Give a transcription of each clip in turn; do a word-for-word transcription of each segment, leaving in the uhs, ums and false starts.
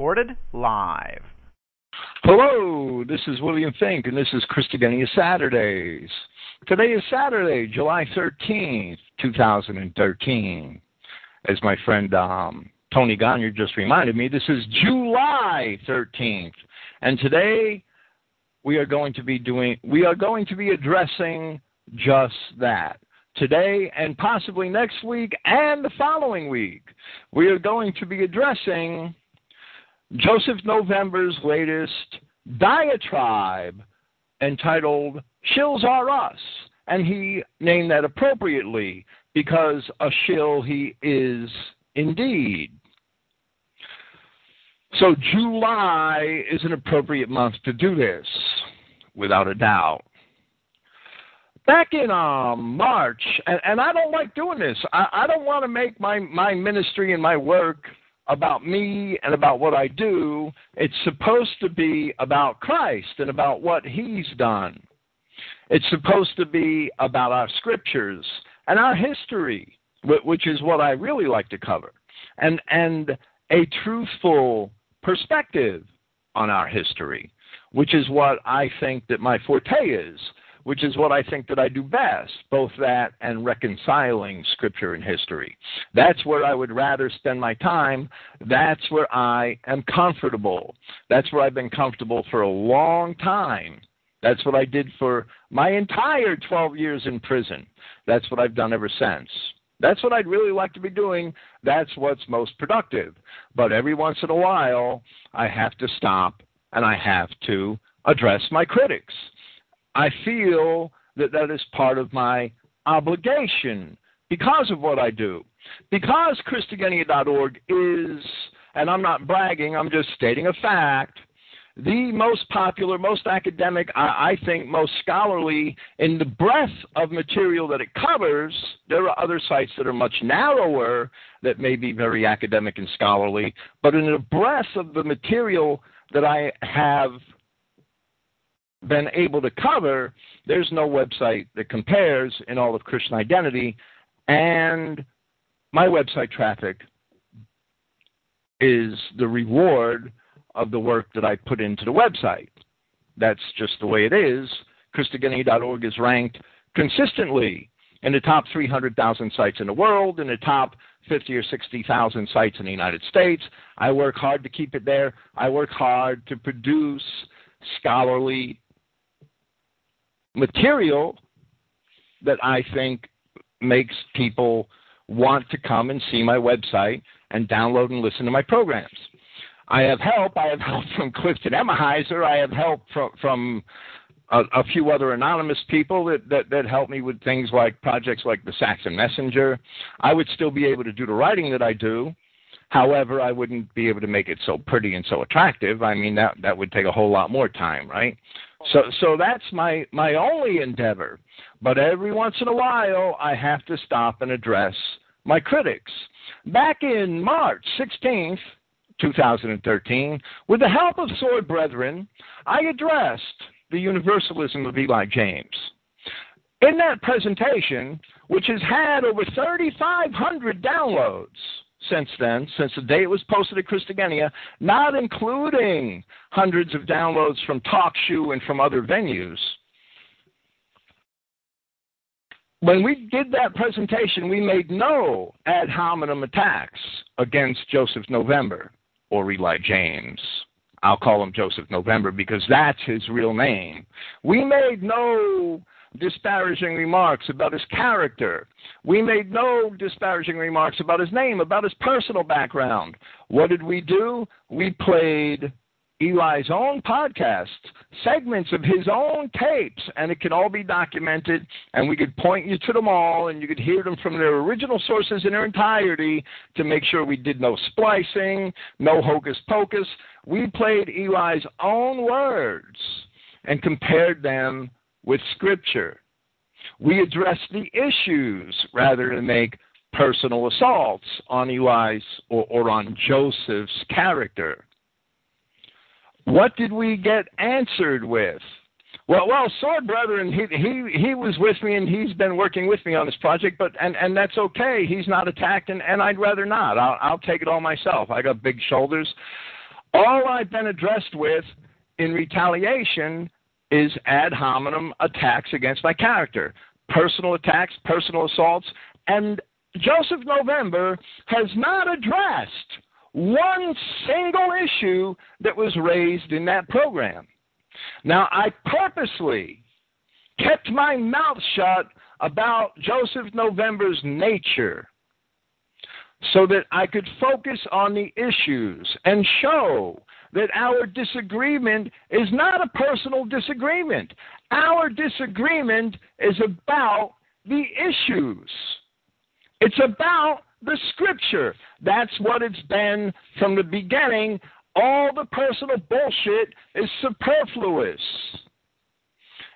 recorded live. Hello, this is William Fink, and this is Christogenea Saturdays. Today is Saturday, July thirteenth, twenty thirteen. As my friend um, Tony Gagner just reminded me, this is July thirteenth, and today we are going to be doing, we are going to be addressing just that. Today and possibly next week and the following week, we are going to be addressing Joseph November's latest diatribe entitled Shills Are Us, and he named that appropriately because a shill he is indeed. So July is an appropriate month to do this, without a doubt. Back in um, March, and, and I don't like doing this. I, I don't want to make my, my ministry and my work about me and about what I do. It's supposed to be about Christ and about what he's done. It's supposed to be about our scriptures and our history, which is what I really like to cover, and, and a truthful perspective on our history, which is what I think that my forte is, which is what I think that I do best, both that and reconciling scripture and history. That's where I would rather spend my time. That's where I am comfortable. That's where I've been comfortable for a long time. That's what I did for my entire twelve years in prison. That's what I've done ever since. That's what I'd really like to be doing. That's what's most productive. But every once in a while, I have to stop and I have to address my critics. I feel that that is part of my obligation because of what I do. Because Christogenea dot org is, and I'm not bragging, I'm just stating a fact, the most popular, most academic, I, I think most scholarly in the breadth of material that it covers. There are other sites that are much narrower that may be very academic and scholarly, but in the breadth of the material that I have been able to cover, there's no website that compares in all of Christian identity, and my website traffic is the reward of the work that I put into the website. That's just the way it is. Christogenea dot org is ranked consistently in the top three hundred thousand sites in the world, in the top fifty or sixty thousand sites in the United States. I work hard to keep it there. I work hard to produce scholarly material that I think makes people want to come and see my website and download and listen to my programs. I have help. I have help from Clifton Emahiser. I have help from, from a, a few other anonymous people that, that, that help me with things like projects like the Saxon Messenger. I would still be able to do the writing that I do. However, I wouldn't be able to make it so pretty and so attractive. I mean, that, that would take a whole lot more time, right? So so that's my, my only endeavor. But every once in a while, I have to stop and address my critics. Back in March sixteenth, twenty thirteen, with the help of Sword Brethren, I addressed the universalism of Eli James. In that presentation, which has had over thirty-five hundred downloads since then, since the day it was posted at Christogenea, not including hundreds of downloads from Talkshoe and from other venues. When we did that presentation, we made no ad hominem attacks against Joseph November or Eli James. I'll call him Joseph November because that's his real name. We made no disparaging remarks about his character. We made no disparaging remarks about his name, about his personal background. What did we do? We played Eli's own podcasts, segments of his own tapes, and it can all be documented, and we could point you to them all, and you could hear them from their original sources in their entirety to make sure we did no splicing, no hocus pocus. We played Eli's own words and compared them with scripture. We address the issues rather than make personal assaults on Eli's or, or on Joseph's character. What did we get answered with? Well, well, Sword Brethren, he, he he was with me and he's been working with me on this project, but and, and that's okay. He's not attacked, and, and I'd rather not. I'll, I'll take it all myself. I got big shoulders. All I've been addressed with in retaliation is ad hominem attacks against my character, personal attacks, personal assaults. And Joseph November has not addressed one single issue that was raised in that program. Now, I purposely kept my mouth shut about Joseph November's nature so that I could focus on the issues and show that our disagreement is not a personal disagreement. Our disagreement is about the issues. It's about the scripture. That's what it's been from the beginning. All the personal bullshit is superfluous.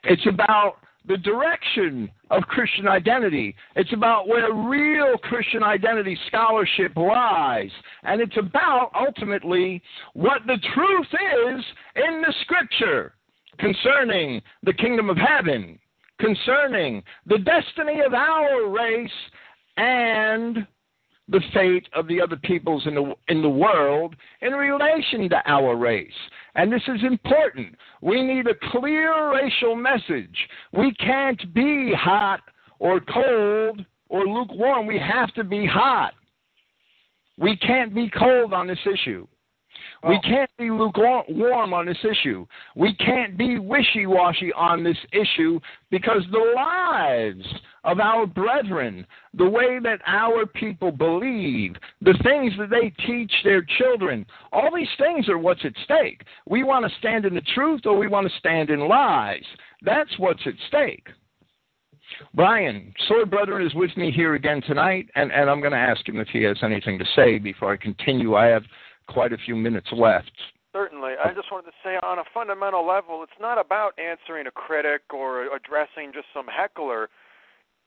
It's about the direction of Christian identity. It's about where real Christian identity scholarship lies. And it's about, ultimately, what the truth is in the scripture concerning the kingdom of heaven, concerning the destiny of our race, and the fate of the other peoples in the in the world in relation to our race. And this is important. We need a clear racial message. We can't be hot or cold or lukewarm. We have to be hot. We can't be cold on this issue. Well, we can't be lukewarm on this issue. We can't be wishy-washy on this issue, because the lives of our brethren, the way that our people believe, the things that they teach their children, all these things are what's at stake. We want to stand in the truth, or we want to stand in lies. That's what's at stake. Brian, Sword Brethren is with me here again tonight, and, and I'm going to ask him if he has anything to say before I continue. I have quite a few minutes left. Certainly. I just wanted to say, on a fundamental level, it's not about answering a critic or addressing just some heckler.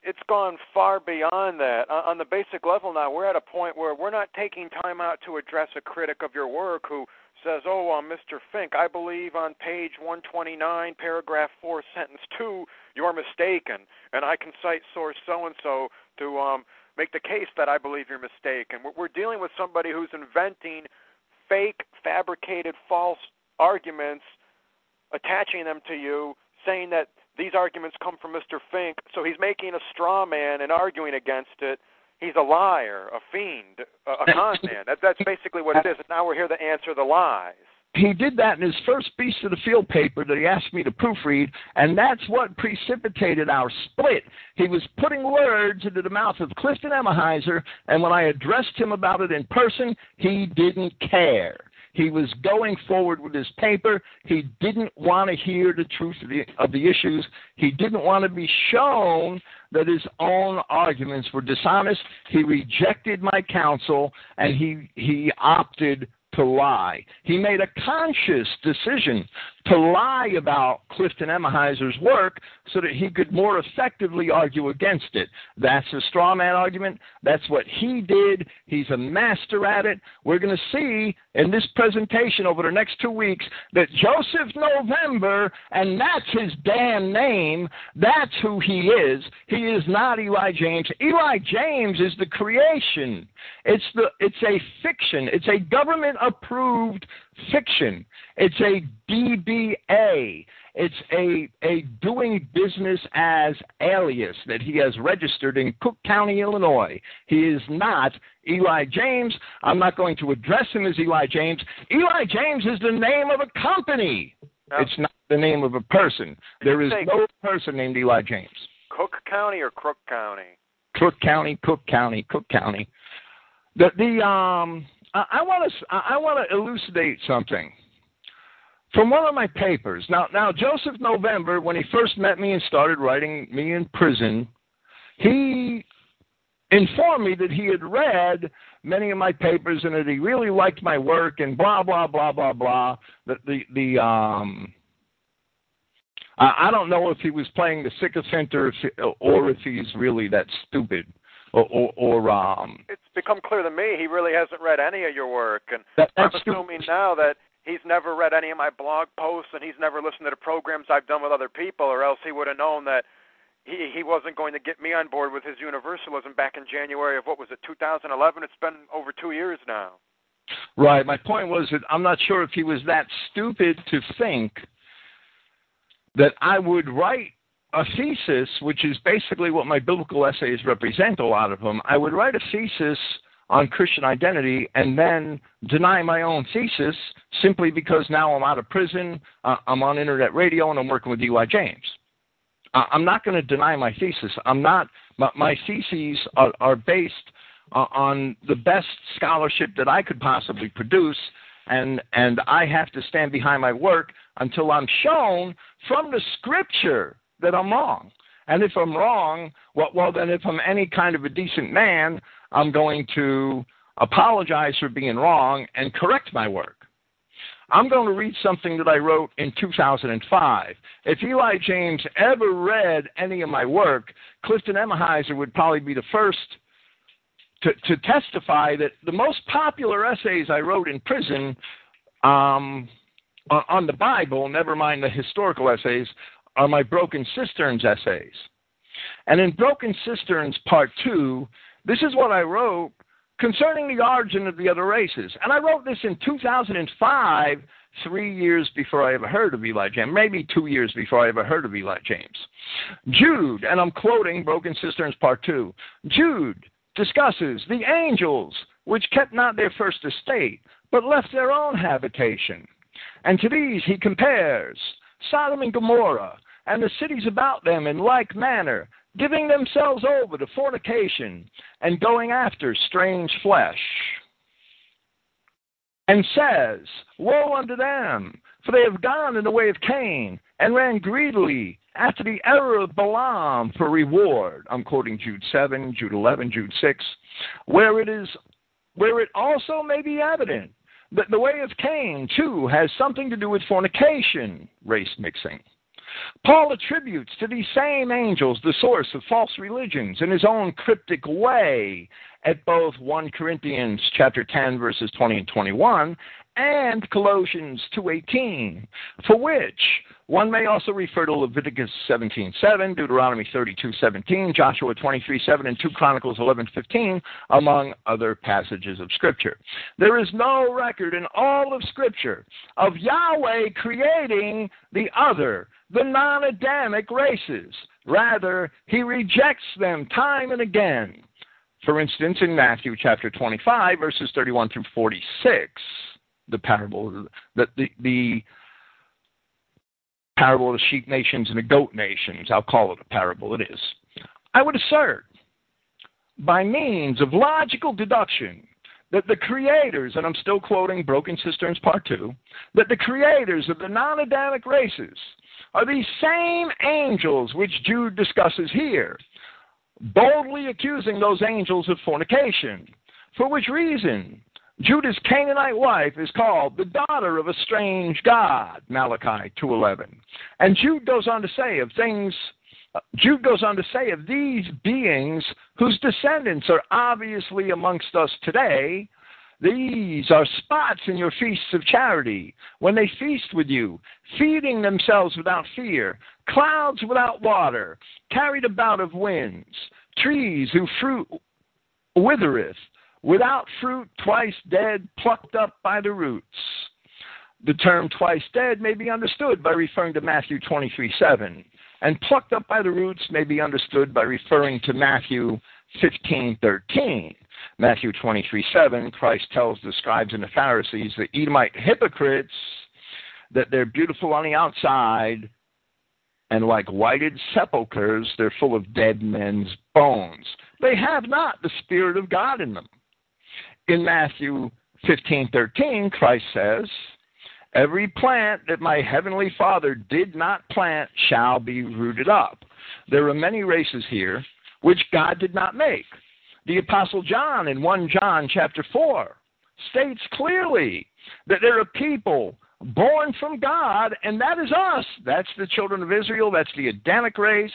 It's gone far beyond that. On the basic level now, we're at a point where we're not taking time out to address a critic of your work who says, oh, uh, Mister Fink, I believe on page one twenty-nine, paragraph four, sentence two, you're mistaken, and I can cite source so-and-so to um, make the case that I believe you're mistaken. We're dealing with somebody who's inventing fake, fabricated, false arguments, attaching them to you, saying that these arguments come from Mister Fink, so he's making a straw man and arguing against it. He's a liar, a fiend, a con man. That, that's basically what it is, and now we're here to answer the lies. He did that in his first Beast of the Field paper that he asked me to proofread, and that's what precipitated our split. He was putting words into the mouth of Clifton Emahiser, and when I addressed him about it in person, he didn't care. He was going forward with his paper. He didn't want to hear the truth of the, of the issues. He didn't want to be shown that his own arguments were dishonest. He rejected my counsel, and he, he opted to lie. He made a conscious decision to lie about Clifton Emahiser's work so that he could more effectively argue against it. That's a straw man argument. That's what he did. He's a master at it. We're going to see in this presentation over the next two weeks that Joseph November, and that's his damn name, that's who he is. He is not Eli James. Eli James is the creation. It's the it's a fiction. It's a government approved fiction. It's a D B A. It's a a doing business as alias that he has registered in Cook County, Illinois. He is not Eli James. I'm not going to address him as Eli James. Eli James is the name of a company. No. It's not the name of a person. There is no person named Eli James. Cook County or Crook County? Cook County, Cook County, Cook County. The the um. I want to I want to elucidate something from one of my papers. Now, now Joseph November, when he first met me and started writing me in prison, he informed me that he had read many of my papers and that he really liked my work and blah blah blah blah blah. That the the um, I, I don't know if he was playing the sycophant or if, or if he's really that stupid. Or, or, or um, it's become clear to me he really hasn't read any of your work, and that, I'm assuming now that he's never read any of my blog posts and he's never listened to the programs I've done with other people, or else he would have known that he, he wasn't going to get me on board with his universalism back in January of, what was it, two thousand eleven? It's been over two years now. Right. My point was that I'm not sure if he was that stupid to think that I would write a thesis, which is basically what my biblical essays represent, a lot of them. I would write a thesis on Christian identity and then deny my own thesis simply because now I'm out of prison, uh, I'm on internet radio, and I'm working with Eli James. Uh, I'm not going to deny my thesis. I'm not. My, my theses are, are based uh, on the best scholarship that I could possibly produce, and and I have to stand behind my work until I'm shown from the Scripture that I'm wrong. And if I'm wrong, well, well, then if I'm any kind of a decent man, I'm going to apologize for being wrong and correct my work. I'm going to read something that I wrote in two thousand five. If Eli James ever read any of my work, Clifton Emahiser would probably be the first to, to testify that the most popular essays I wrote in prison um, on the Bible, never mind the historical essays, are my Broken Cisterns essays. And in Broken Cisterns Part two, this is what I wrote concerning the origin of the other races. And I wrote this in two thousand five, three years before I ever heard of Eli James, maybe two years before I ever heard of Eli James. Jude, and I'm quoting Broken Cisterns Part two, Jude discusses the angels which kept not their first estate, but left their own habitation. And to these he compares Sodom and Gomorrah, and the cities about them in like manner, giving themselves over to fornication and going after strange flesh. And says, woe unto them, for they have gone in the way of Cain and ran greedily after the error of Balaam for reward. I'm quoting Jude seven, Jude eleven, Jude six, where it is, where it also may be evident that the way of Cain, too, has something to do with fornication, race mixing. Paul attributes to these same angels the source of false religions in his own cryptic way at both First Corinthians chapter ten, verses twenty and twenty-one, and Colossians two eighteen, for which one may also refer to Leviticus seventeen seven, Deuteronomy thirty-two seventeen, Joshua twenty-three seven, and Second Chronicles eleven fifteen, among other passages of Scripture. There is no record in all of Scripture of Yahweh creating the other, the non-Adamic races. Rather, he rejects them time and again. For instance, in Matthew chapter twenty-five, verses thirty-one through forty-six, the parable that the, the parable of the sheep nations and the goat nations, I'll call it a parable, it is. I would assert, by means of logical deduction, that the creators, and I'm still quoting Broken Cisterns Part two, that the creators of the non-Adamic races are these same angels which Jude discusses here, boldly accusing those angels of fornication, for which reason Judah's Canaanite wife is called the daughter of a strange god, Malachi two eleven. And Jude goes on to say of things, Jude goes on to say of these beings whose descendants are obviously amongst us today, these are spots in your feasts of charity, when they feast with you, feeding themselves without fear, clouds without water, carried about of winds, trees whose fruit withereth, without fruit, twice dead, plucked up by the roots. The term twice dead may be understood by referring to Matthew twenty-three seven, and plucked up by the roots may be understood by referring to Matthew fifteen thirteen. Matthew twenty-three seven, Christ tells the scribes and the Pharisees, the Edomite hypocrites, that they're beautiful on the outside, and like whited sepulchres, they're full of dead men's bones. They have not the Spirit of God in them. In Matthew fifteen thirteen, Christ says, every plant that my heavenly Father did not plant shall be rooted up. There are many races here which God did not make. The Apostle John in First John chapter four states clearly that there are people born from God, and that is us. That's the children of Israel. That's the Adamic race,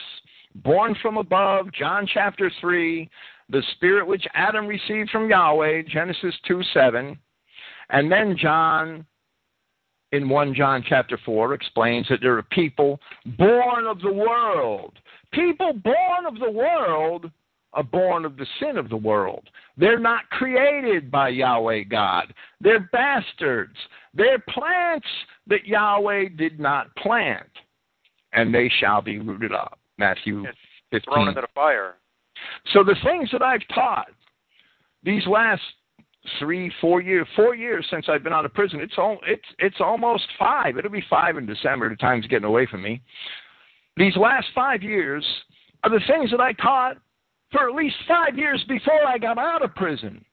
born from above. John chapter three, the spirit which Adam received from Yahweh, Genesis two seven. And then John in First John chapter four explains that there are people born of the world. People born of the world are born of the sin of the world. They're not created by Yahweh God. They're bastards. They're plants that Yahweh did not plant, and they shall be rooted up. Matthew it's fifteen. Thrown into the fire. So the things that I've taught these last three, four years, four years since I've been out of prison, it's all, it's it's almost five. It'll be five in December. The time's getting away from me. These last five years are the things that I taught for at least five years before I got out of prison.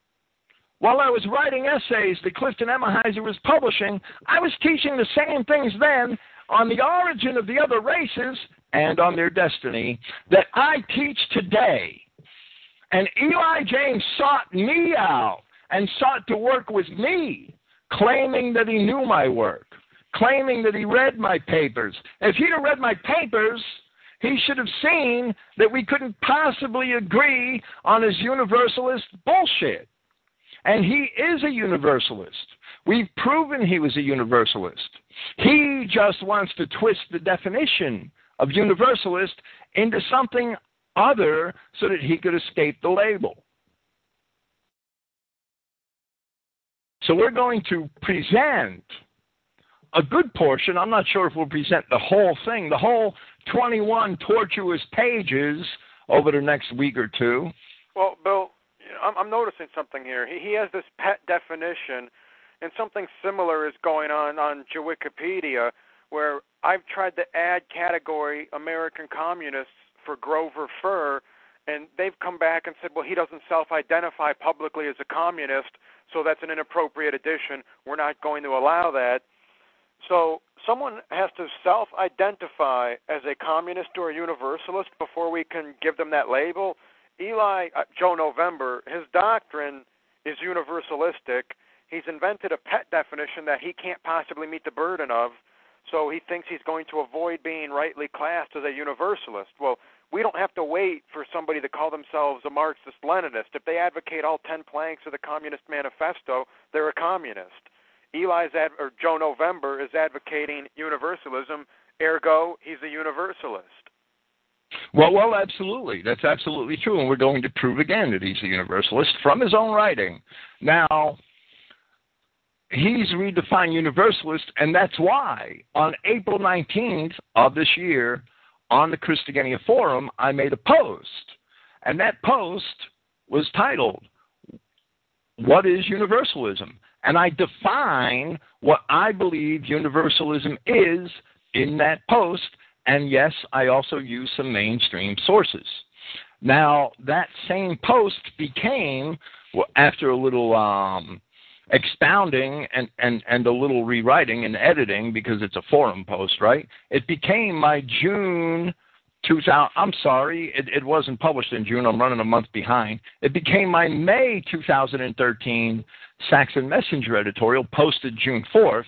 While I was writing essays that Clifton Emahiser was publishing, I was teaching the same things then on the origin of the other races and on their destiny that I teach today. And Eli James sought me out and sought to work with me, claiming that he knew my work, claiming that he read my papers. If he'd have read my papers, he should have seen that we couldn't possibly agree on his universalist bullshit. And he is a universalist. We've proven he was a universalist. He just wants to twist the definition of universalist into something other so that he could escape the label. So we're going to present a good portion. I'm not sure if we'll present the whole thing, the whole twenty-one tortuous pages over the next week or two. Well, Bill, I'm noticing something here. He has this pet definition, and something similar is going on on Wikipedia, where I've tried to add category American communists for Grover Furr, and they've come back and said, well, he doesn't self-identify publicly as a communist, so that's an inappropriate addition. We're not going to allow that. So someone has to self-identify as a communist or a universalist before we can give them that label. Eli, uh, Joe November, his doctrine is universalistic. He's invented a pet definition that he can't possibly meet the burden of, so he thinks he's going to avoid being rightly classed as a universalist. Well, we don't have to wait for somebody to call themselves a Marxist-Leninist. If they advocate all ten planks of the Communist Manifesto, they're a communist. Eli's ad, or Joe November is advocating universalism, ergo, he's a universalist. Well, well, absolutely. That's absolutely true, and we're going to prove again that he's a universalist from his own writing. Now, he's redefined universalist, and that's why on April nineteenth of this year on the Christogenea Forum, I made a post, and that post was titled, "What is Universalism?" And I define what I believe universalism is in that post, and yes, I also use some mainstream sources. Now, that same post became, well, after a little um, expounding and, and, and a little rewriting and editing, because it's a forum post, right? It became my June two thousand, I'm sorry, it, it wasn't published in June. I'm running a month behind. It became my May two thousand thirteen Saxon Messenger editorial, posted June fourth,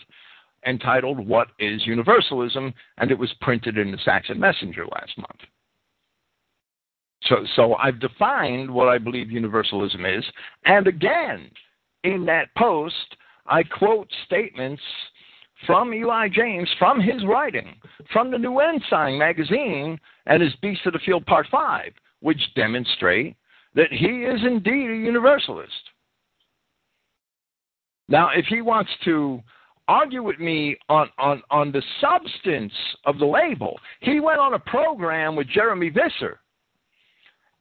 entitled "What is Universalism?" and it was printed in the Saxon Messenger last month. So, so I've defined what I believe universalism is, and again, in that post, I quote statements from Eli James, from his writing, from the New Ensign magazine and his Beast of the Field Part five, which demonstrate that he is indeed a universalist. Now, if he wants to argue with me on, on, on the substance of the label, he went on a program with Jeremy Visser,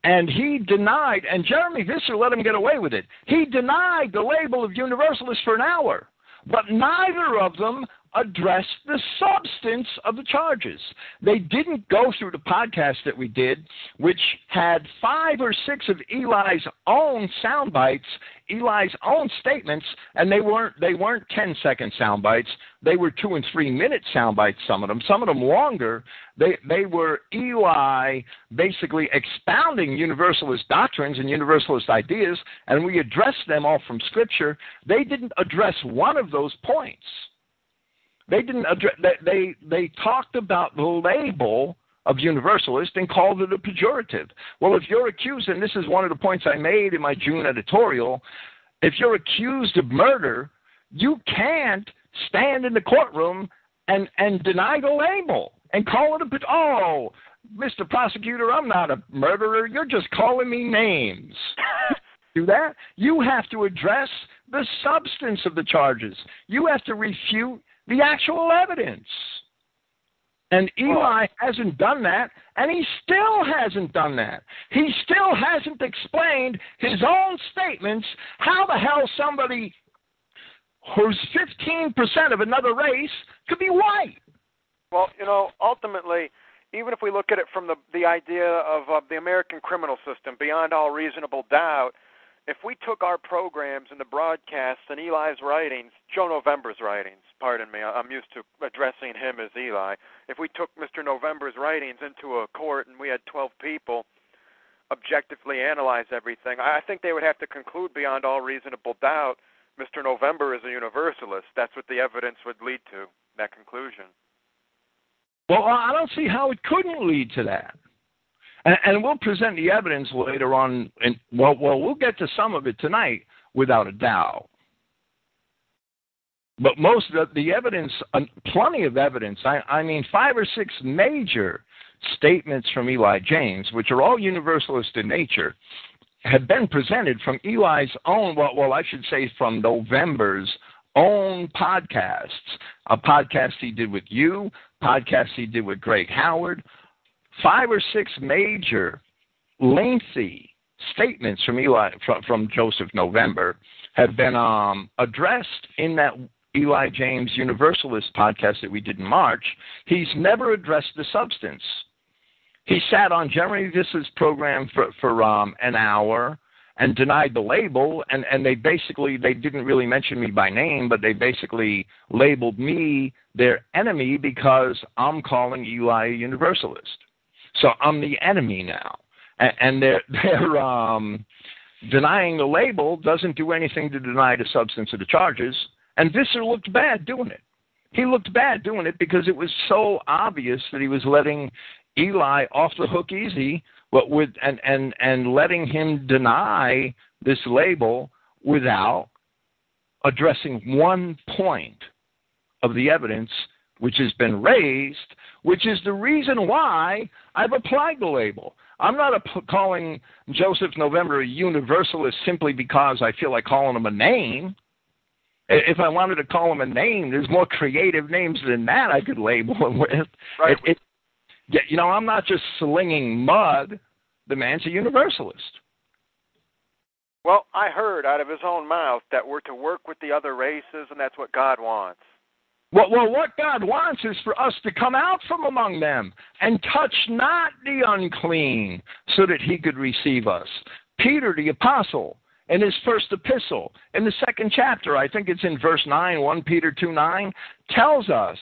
and he denied, and Jeremy Visser let him get away with it. He denied the label of universalist for an hour. But neither of them addressed the substance of the charges. They didn't go through the podcast that we did, which had five or six of Eli's own sound bites, Eli's own statements, and they weren't they weren't ten-second sound bites. They were two- and three-minute sound bites, some of them, some of them longer. They, they were Eli basically expounding universalist doctrines and universalist ideas, and we addressed them all from Scripture. They didn't address one of those points. They didn't address, they, they talked about the label of universalist and called it a pejorative. Well, if you're accused, and this is one of the points I made in my June editorial, if you're accused of murder, you can't stand in the courtroom and, and deny the label and call it a pejorative. Oh, Mister Prosecutor, I'm not a murderer. You're just calling me names. do that. You have to address the substance of the charges. You have to refute the actual evidence. And Eli hasn't done that, and he still hasn't done that. He still hasn't explained his own statements, how the hell somebody who's fifteen percent of another race could be white. Well, you know, ultimately, even if we look at it from the, the idea of uh, the American criminal system, beyond all reasonable doubt, if we took our programs and the broadcasts and Eli's writings, Joe November's writings, pardon me, I'm used to addressing him as Eli. If we took Mister November's writings into a court and we had twelve people objectively analyze everything, I think they would have to conclude beyond all reasonable doubt Mister November is a universalist. That's what the evidence would lead to, that conclusion. Well, I don't see how it couldn't lead to that. And, and we'll present the evidence later on, and well, well, we'll get to some of it tonight without a doubt. But most of the, the evidence, uh, plenty of evidence, I, I mean five or six major statements from Eli James, which are all universalist in nature, have been presented from Eli's own, well, well I should say from November's own podcasts, a podcast he did with you, podcast he did with Greg Howard, five or six major, lengthy statements from Eli, from, from Joseph November have been um, addressed in that Eli James Universalist podcast that we did in March. He's never addressed the substance. He sat on Jeremy Visser's program for, for um, an hour and denied the label, and, and they basically, they didn't really mention me by name, but they basically labeled me their enemy because I'm calling Eli a universalist. So I'm the enemy now, and, and their, their um, denying the label doesn't do anything to deny the substance of the charges, and Visser looked bad doing it. He looked bad doing it because it was so obvious that he was letting Eli off the hook easy but with, and, and, and letting him deny this label without addressing one point of the evidence which has been raised, which is the reason why I've applied the label. I'm not a, calling Joseph November a universalist simply because I feel like calling him a name. If I wanted to call him a name, there's more creative names than that I could label him with. Right. It, it, you know, I'm not just slinging mud. The man's a universalist. Well, I heard out of his own mouth that we're to work with the other races, and that's what God wants. Well, well, what God wants is for us to come out from among them and touch not the unclean so that he could receive us. Peter, the apostle, in his first epistle, in the second chapter, I think it's in verse nine, First Peter two nine, tells us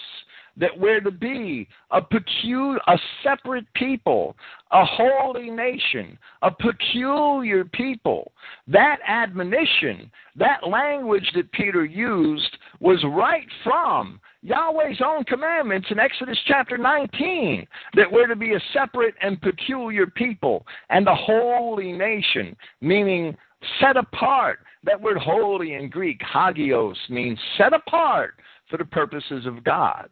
that we're to be a peculiar, a separate people, a holy nation, a peculiar people. That admonition, that language that Peter used was right from Yahweh's own commandments in Exodus chapter nineteen, that we're to be a separate and peculiar people and a holy nation, meaning set apart. That word holy in Greek, hagios, means set apart for the purposes of God.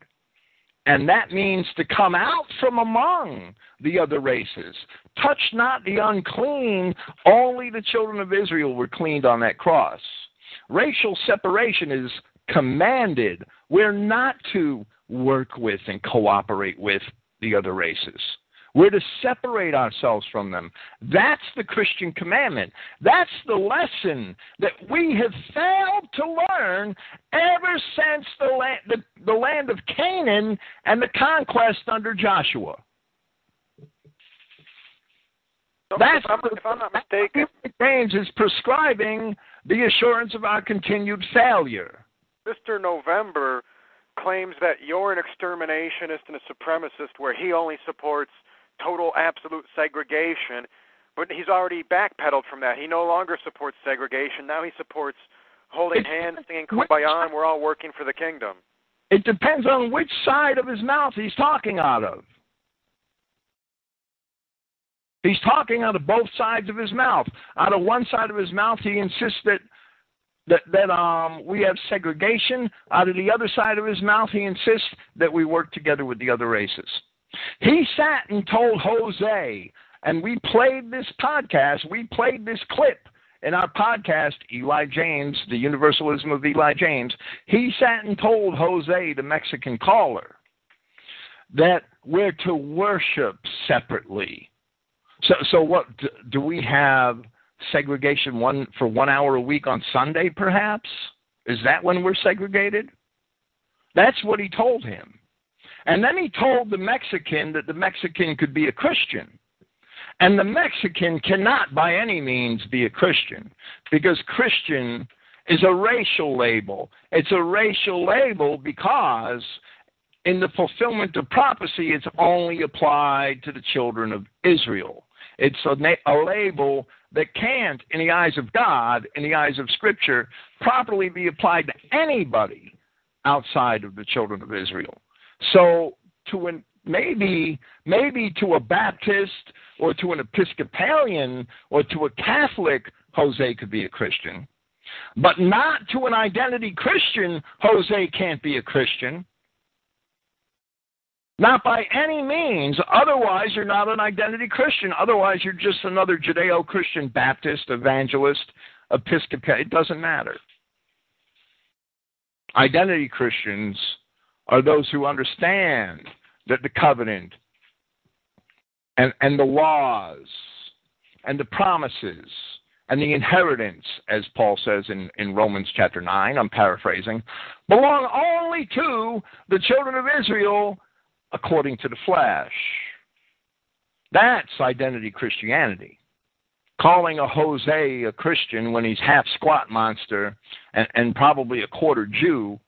And that means to come out from among the other races. Touch not the unclean. Only the children of Israel were cleaned on that cross. Racial separation is commanded. We're not to work with and cooperate with the other races. We're to separate ourselves from them. That's the Christian commandment. That's the lesson that we have failed to learn ever since the land, the, the land of Canaan and the conquest under Joshua. So that's if I'm, if I'm not mistaken, James is prescribing the assurance of our continued failure. Mister November claims that you're an exterminationist and a supremacist, where he only supports total absolute segregation, but he's already backpedaled from that. He no longer supports segregation. Now he supports holding it, hands, singing Kumbaya, and we're all working for the kingdom. It depends on which side of his mouth he's talking out of. He's talking out of both sides of his mouth. Out of one side of his mouth, he insists that that, that um, we have segregation. Out of the other side of his mouth, he insists that we work together with the other races. He sat and told Jose, and we played this podcast, we played this clip in our podcast, Eli James, The Universalism of Eli James, he sat and told Jose, the Mexican caller, that we're to worship separately. So, so what, do we have segregation one for one hour a week on Sunday, perhaps? Is that when we're segregated? That's what he told him. And then he told the Mexican that the Mexican could be a Christian. And the Mexican cannot by any means be a Christian, because Christian is a racial label. It's a racial label because in the fulfillment of prophecy, it's only applied to the children of Israel. It's a, na- a label that can't, in the eyes of God, in the eyes of Scripture, properly be applied to anybody outside of the children of Israel. So to an, maybe maybe to a Baptist or to an Episcopalian or to a Catholic, Jose could be a Christian. But not to an identity Christian, Jose can't be a Christian. Not by any means. Otherwise, you're not an identity Christian. Otherwise, you're just another Judeo-Christian Baptist, evangelist, Episcopalian. It doesn't matter. Identity Christians are those who understand that the covenant and, and the laws and the promises and the inheritance, as Paul says in, in Romans chapter nine, I'm paraphrasing, belong only to the children of Israel according to the flesh. That's identity Christianity. Calling a Jose a Christian when he's half squat monster and, and probably a quarter Jew,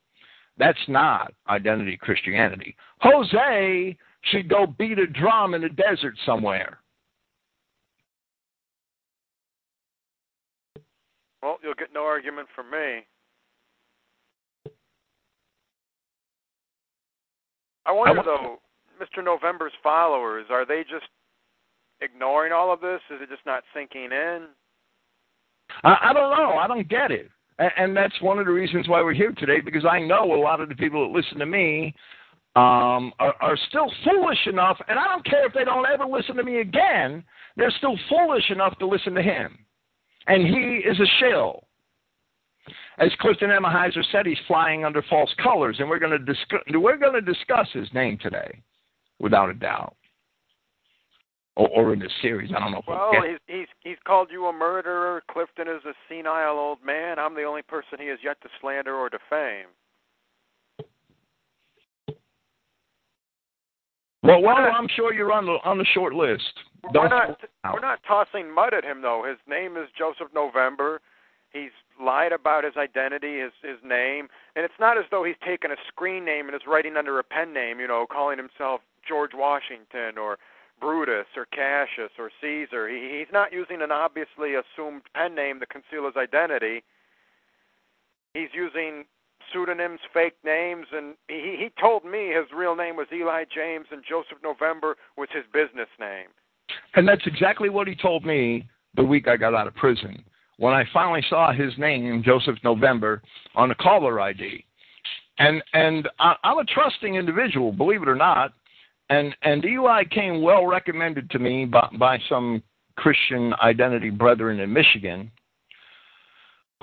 that's not identity Christianity. Jose should go beat a drum in a desert somewhere. Well, you'll get no argument from me. I wonder, I w- though, Mister November's followers, are they just ignoring all of this? Is it just not sinking in? I, I don't know. I don't get it. And that's one of the reasons why we're here today, because I know a lot of the people that listen to me um, are, are still foolish enough, and I don't care if they don't ever listen to me again, they're still foolish enough to listen to him. And he is a shill. As Clifton Emahiser said, he's flying under false colors, and we're going to discuss, we're going to discuss his name today, without a doubt. Or in this series, I don't know. Well, he's, he's he's called you a murderer. Clifton is a senile old man. I'm the only person he has yet to slander or defame. Well, well, I'm sure you're on the on the short list. We're not, we're not tossing mud at him, though. His name is Joseph November. He's lied about his identity, his his name, and it's not as though he's taken a screen name and is writing under a pen name. You know, calling himself George Washington or Brutus or Cassius or Caesar. He, he's not using an obviously assumed pen name to conceal his identity. He's using pseudonyms, fake names, and he, he told me his real name was Eli James and Joseph November was his business name. And that's exactly what he told me the week I got out of prison, when I finally saw his name, Joseph November, on a caller I D. And, and I, I'm a trusting individual, believe it or not. And and Eli came well recommended to me by, by some Christian identity brethren in Michigan,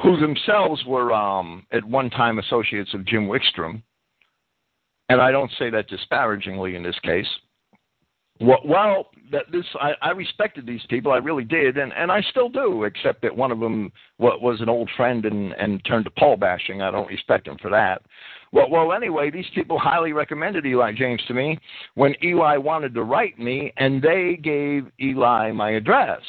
who themselves were um, at one time associates of Jim Wickstrom. And I don't say that disparagingly in this case. Well, well that this I, I respected these people, I really did, and, and I still do, except that one of them was an old friend and, and turned to Paul bashing. I don't respect him for that. Well, well, anyway, these people highly recommended Eli James to me when Eli wanted to write me, and they gave Eli my address.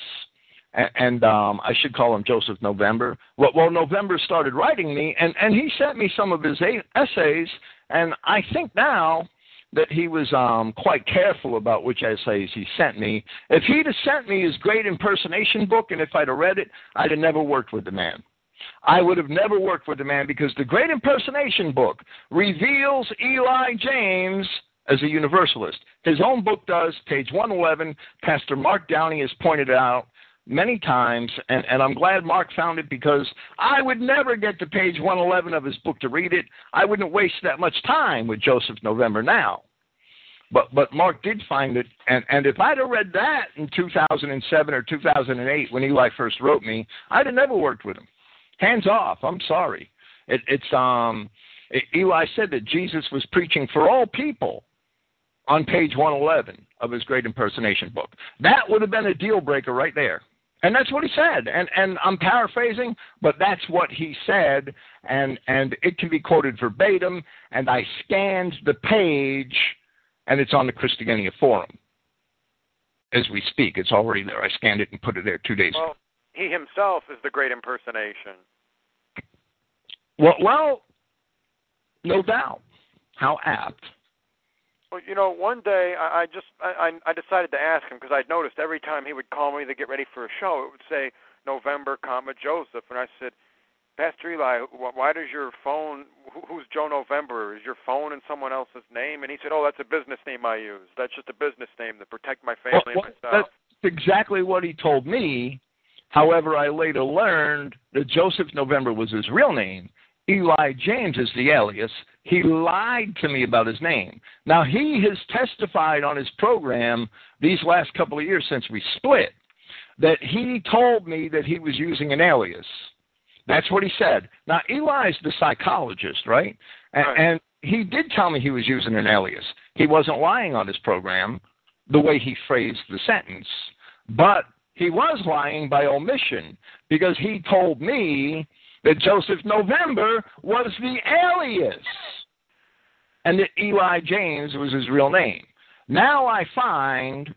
And, and um, I should call him Joseph November. Well, well, November started writing me, and, and he sent me some of his essays, and I think now that he was um, quite careful about which essays he sent me. If he'd have sent me his great impersonation book, and if I'd have read it, I'd have never worked with the man. I would have never worked with the man, because the great impersonation book reveals Eli James as a universalist. His own book does, page one eleven. Pastor Mark Downey has pointed it out many times, and, and I'm glad Mark found it, because I would never get to page one eleven of his book to read it. I wouldn't waste that much time with Joseph November now. But but Mark did find it, and, and if I'd have read that in two thousand seven or two thousand eight when Eli first wrote me, I'd have never worked with him. Hands off. I'm sorry. It, it's um. It, Eli said that Jesus was preaching for all people on page one eleven of his great impersonation book. That would have been a deal breaker right there. And that's what he said. And and I'm paraphrasing, but that's what he said. And and it can be quoted verbatim. And I scanned the page, and it's on the Christogenea forum as we speak. It's already there. I scanned it and put it there two days ago. Well, he himself is the great impersonation. Well, well, no doubt. How apt. Well, you know, one day I, I just I, I decided to ask him because I'd noticed every time he would call me to get ready for a show, it would say November, comma Joseph, and I said, Pastor Eli, why does your phone? Who, who's Joe November? Is your phone in someone else's name? And he said, oh, that's a business name I use. That's just a business name to protect my family well, and myself. That's exactly what he told me. However, I later learned that Joseph November was his real name. Eli James is the alias. He lied to me about his name. Now, he has testified on his program these last couple of years since we split that he told me that he was using an alias. That's what he said. Now, Eli's the psychologist, right? And, right. and he did tell me he was using an alias. He wasn't lying on his program the way he phrased the sentence. But he was lying by omission because he told me that Joseph November was the alias and that Eli James was his real name. Now I find,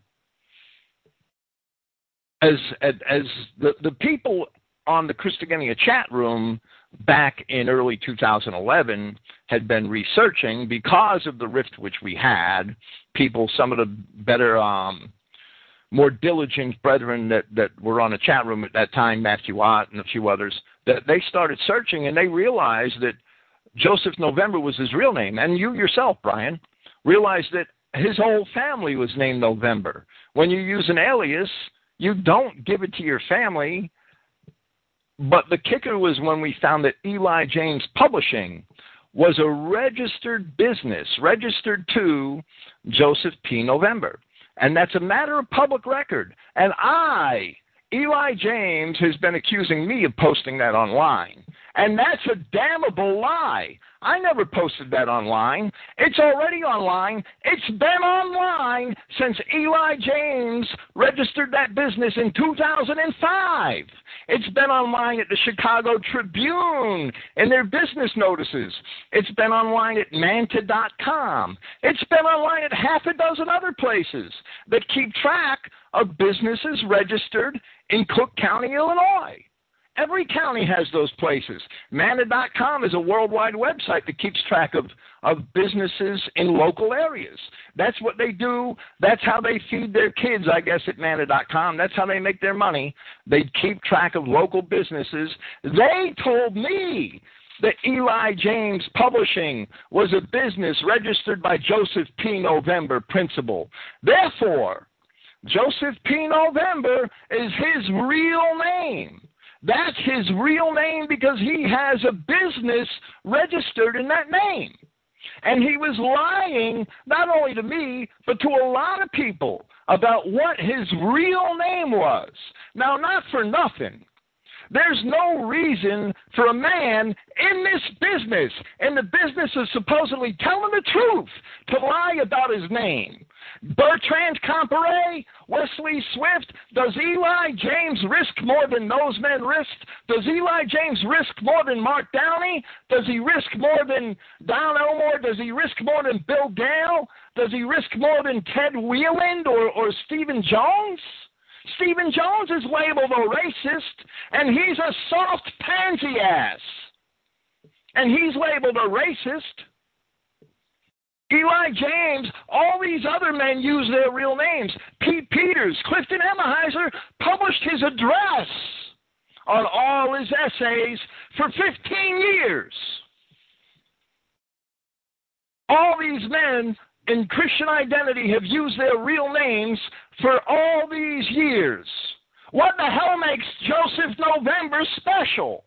as as the, the people on the Christogenea chat room back in early two thousand eleven had been researching because of the rift which we had, people, some of the better, um, more diligent brethren that, that were on the chat room at that time, Matthew Watt and a few others, that they started searching and they realized that Joseph November was his real name. And you yourself, Brian, realized that his whole family was named November. When you use an alias, you don't give it to your family. But the kicker was when we found that Eli James Publishing was a registered business, registered to Joseph P. November. And that's a matter of public record. And I... Eli James has been accusing me of posting that online, and that's a damnable lie. I never posted that online. It's already online. It's been online since Eli James registered that business in two thousand five. It's been online at the Chicago Tribune and their business notices. It's been online at Manta dot com. It's been online at half a dozen other places that keep track of businesses registered in Cook County, Illinois. Every county has those places. Manta dot com is a worldwide website that keeps track of, of businesses in local areas. That's what they do. That's how they feed their kids, I guess, at Manta dot com. That's how they make their money. They keep track of local businesses. They told me that Eli James Publishing was a business registered by Joseph P. November, principal. Therefore, Joseph P. November is his real name. That's his real name because he has a business registered in that name. And he was lying not only to me, but to a lot of people about what his real name was. Now, not for nothing. There's no reason for a man in this business, in the business of supposedly telling the truth, to lie about his name. Bertrand Comparet, Wesley Swift, does Eli James risk more than those men risked? Does Eli James risk more than Mark Downey? Does he risk more than Don Elmore? Does he risk more than Bill Gale? Does he risk more than Ted Wieland or, or Stephen Jones? Stephen Jones is labeled a racist, and he's a soft pansy ass. And he's labeled a racist. Eli James, all these other men use their real names. Pete Peters, Clifton Emahiser published his address on all his essays for fifteen years. All these men in Christian identity have used their real names for all these years. What the hell makes Joseph November special?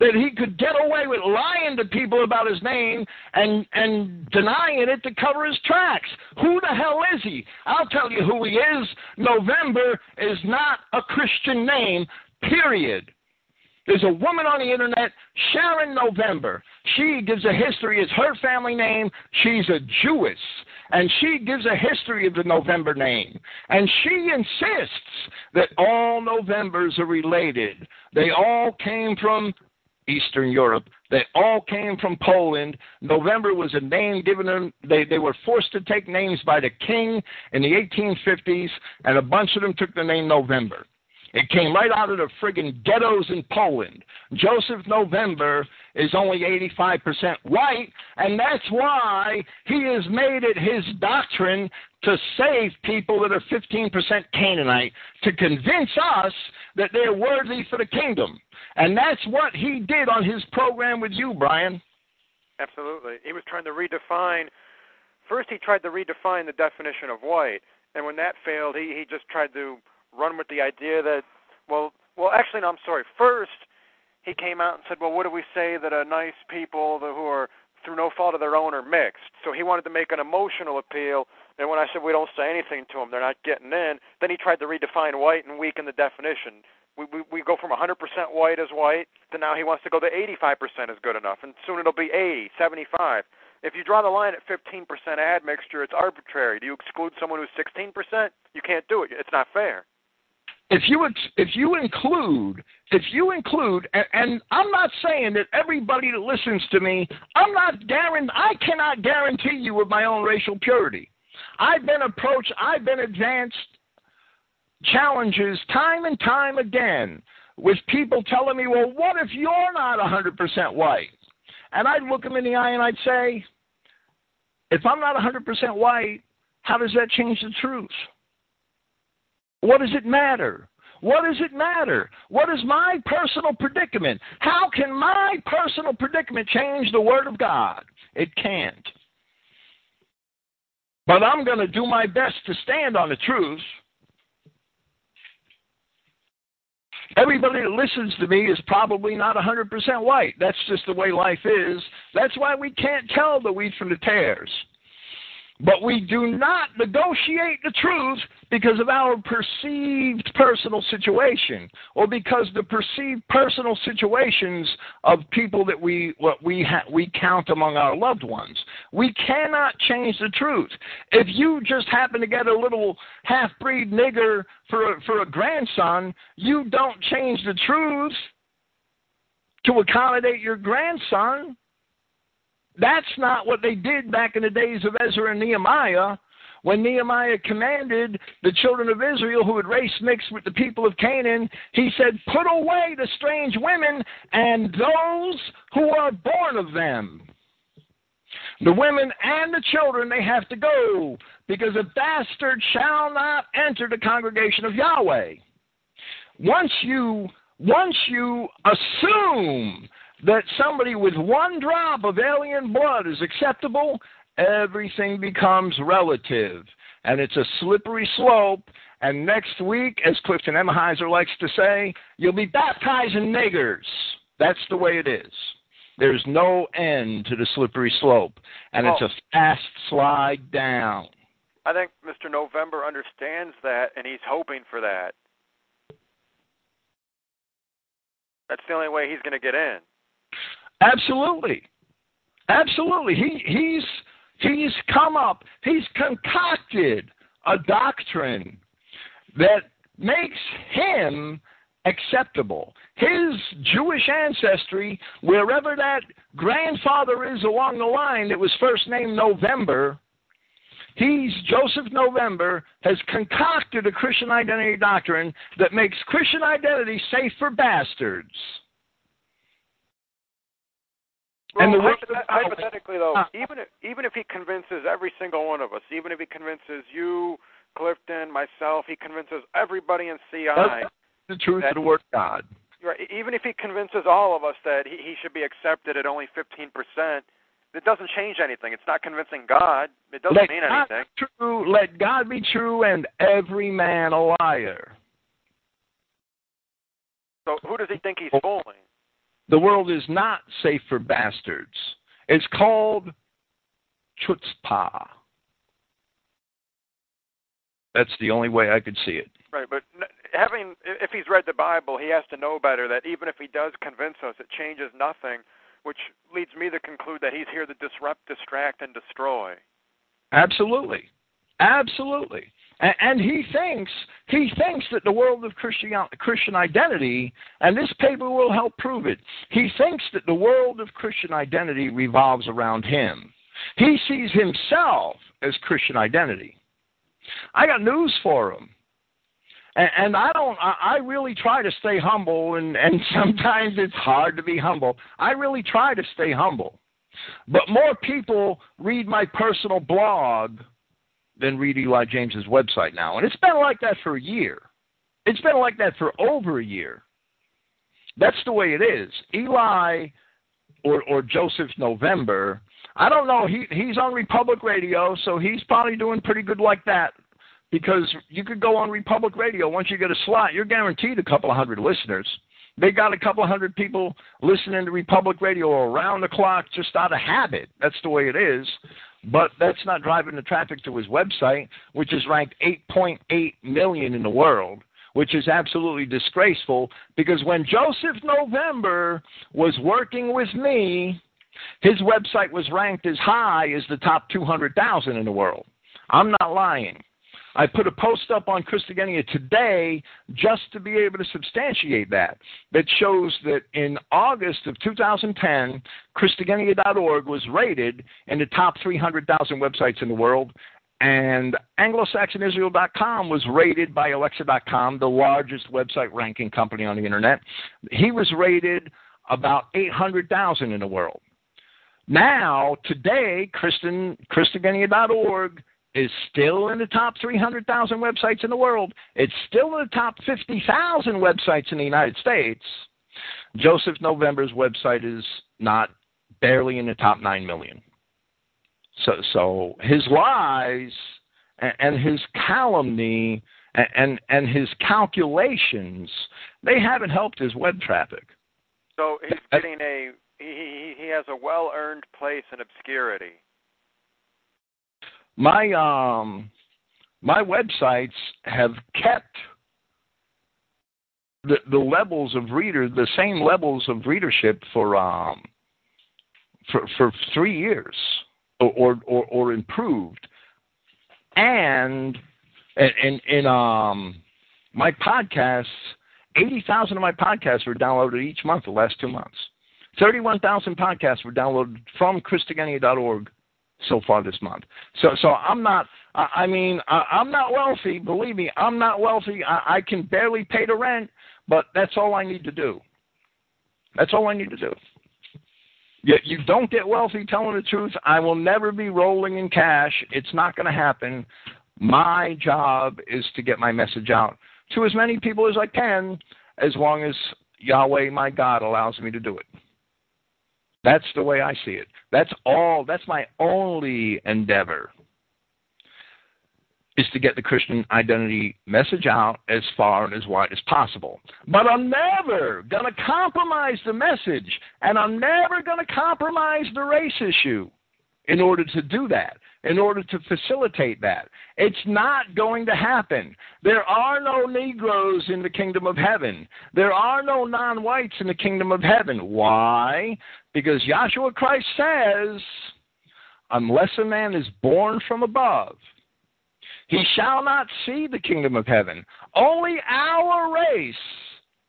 that he could get away with lying to people about his name and, and denying it to cover his tracks. Who the hell is he? I'll tell you who he is. November is not a Christian name, period. There's a woman on the internet, Sharon November. She gives a history. It's her family name. She's a Jewess. And she gives a history of the November name. And she insists that all Novembers are related. They all came from Eastern Europe. They all came from Poland. November was a name given them. They, they were forced to take names by the king in the eighteen fifties, and a bunch of them took the name November. It came right out of the friggin' ghettos in Poland. Joseph November is only eighty-five percent white, and that's why he has made it his doctrine to save people that are fifteen percent Canaanite, to convince us that they're worthy for the kingdom. And that's what he did on his program with you, Brian. Absolutely. He was trying to redefine. First, he tried to redefine the definition of white, and when that failed, he, he just tried to run with the idea that, well, well, actually, no, I'm sorry. First, he came out and said, well, what do we say that a nice people who are through no fault of their own are mixed? So he wanted to make an emotional appeal, and when I said we don't say anything to them, they're not getting in, then he tried to redefine white and weaken the definition. We, we, we go from one hundred percent white as white to now he wants to go to eighty-five percent is good enough, and soon it'll be eighty, seventy-five. If you draw the line at fifteen percent admixture, it's arbitrary. Do you exclude someone who's sixteen percent? You can't do it. It's not fair. If you if you include, if you include, and, and I'm not saying that everybody that listens to me, I'm not guaranteed, I cannot guarantee you with my own racial purity. I've been approached, I've been advanced challenges time and time again with people telling me, well, what if you're not one hundred percent white? And I'd look them in the eye and I'd say, if I'm not one hundred percent white, how does that change the truth? What does it matter? What does it matter? What is my personal predicament? How can my personal predicament change the Word of God? It can't. But I'm going to do my best to stand on the truth. Everybody that listens to me is probably not one hundred percent white. That's just the way life is. That's why we can't tell the wheat from the tares. But we do not negotiate the truth because of our perceived personal situation or because the perceived personal situations of people that we what we ha- we count among our loved ones. We cannot change the truth. If you just happen to get a little half-breed nigger for a, for a grandson, you don't change the truth to accommodate your grandson. That's not what they did back in the days of Ezra and Nehemiah, when Nehemiah commanded the children of Israel who had race mixed with the people of Canaan. He said, put away the strange women and those who are born of them. The women and the children, they have to go, because a bastard shall not enter the congregation of Yahweh. Once you, once you assume that somebody with one drop of alien blood is acceptable, everything becomes relative. And it's a slippery slope. And next week, as Clifton Emahiser likes to say, you'll be baptizing niggers. That's the way it is. There's no end to the slippery slope. And oh, it's a fast slide down. I think Mister November understands that, and he's hoping for that. That's the only way he's going to get in. Absolutely. Absolutely. He, he's he's come up, he's concocted a doctrine that makes him acceptable. His Jewish ancestry, wherever that grandfather is along the line that was first named November, he's Joseph November has concocted a Christian identity doctrine that makes Christian identity safe for bastards. Well, and the hypothet- hypothetically, though, uh, even if, even if he convinces every single one of us, even if he convinces you, Clifton, myself, he convinces everybody in C I. The truth that, of the Word of God. Right, even if he convinces all of us that he, he should be accepted at only fifteen percent, it doesn't change anything. It's not convincing God. It doesn't let mean God anything. Be true, let God be true and every man a liar. So who does he think he's fooling? The world is not safe for bastards. It's called chutzpah. That's the only way I could see it. Right, but having, if he's read the Bible, he has to know better that even if he does convince us, it changes nothing, which leads me to conclude that he's here to disrupt, distract, and destroy. Absolutely. Absolutely. And, and he thinks he thinks that the world of Christian, Christian identity, and this paper will help prove it, he thinks that the world of Christian identity revolves around him. He sees himself as Christian identity. I got news for him. And, and I don't, I, I really try to stay humble, and, and sometimes it's hard to be humble. I really try to stay humble. But more people read my personal blog than read Eli James's website now. And it's been like that for a year. It's been like that for over a year. That's the way it is. Eli or, or Joseph November, I don't know, he he's on Republic Radio, so he's probably doing pretty good like that, because you could go on Republic Radio. Once you get a slot, you're guaranteed a couple of hundred listeners. They got a couple of hundred people listening to Republic Radio around the clock just out of habit. That's the way it is. But that's not driving the traffic to his website, which is ranked eight point eight million in the world, which is absolutely disgraceful, because when Joseph November was working with me, his website was ranked as high as the top two hundred thousand in the world. I'm not lying. I put a post up on Christogenea today just to be able to substantiate that. That shows that in August of two thousand ten, Christogenea dot org was rated in the top three hundred thousand websites in the world, and Anglo Saxon Israel dot com was rated by Alexa dot com, the largest website ranking company on the internet. He was rated about eight hundred thousand in the world. Now, today, Christogenea dot org is still in the top three hundred thousand websites in the world. It's still in the top fifty thousand websites in the United States. Joseph November's website is not, barely in the top nine million. So, so his lies and, and his calumny and, and, and his calculations, they haven't helped his web traffic. So he's getting a, he, he has a well-earned place in obscurity. My um, my websites have kept the the levels of reader, the same levels of readership for um, for for three years, or or, or improved, and in in um, my podcasts, eighty thousand of my podcasts were downloaded each month the last two months. Thirty-one thousand podcasts were downloaded from Christogenea dot org. So far this month. So so I'm not, I, I mean, I, I'm not wealthy. Believe me, I'm not wealthy. I, I can barely pay the rent, but that's all I need to do. That's all I need to do. You, you don't get wealthy telling the truth. I will never be rolling in cash. It's not going to happen. My job is to get my message out to as many people as I can, as long as Yahweh, my God, allows me to do it. That's the way I see it. That's all. That's my only endeavor, is to get the Christian identity message out as far and as wide as possible. But I'm never going to compromise the message, and I'm never going to compromise the race issue in order to do that, in order to facilitate that. It's not going to happen. There are no Negroes in the kingdom of heaven. There are no non-whites in the kingdom of heaven. Why? Because Yahshua Christ says, unless a man is born from above, he shall not see the kingdom of heaven. Only our race,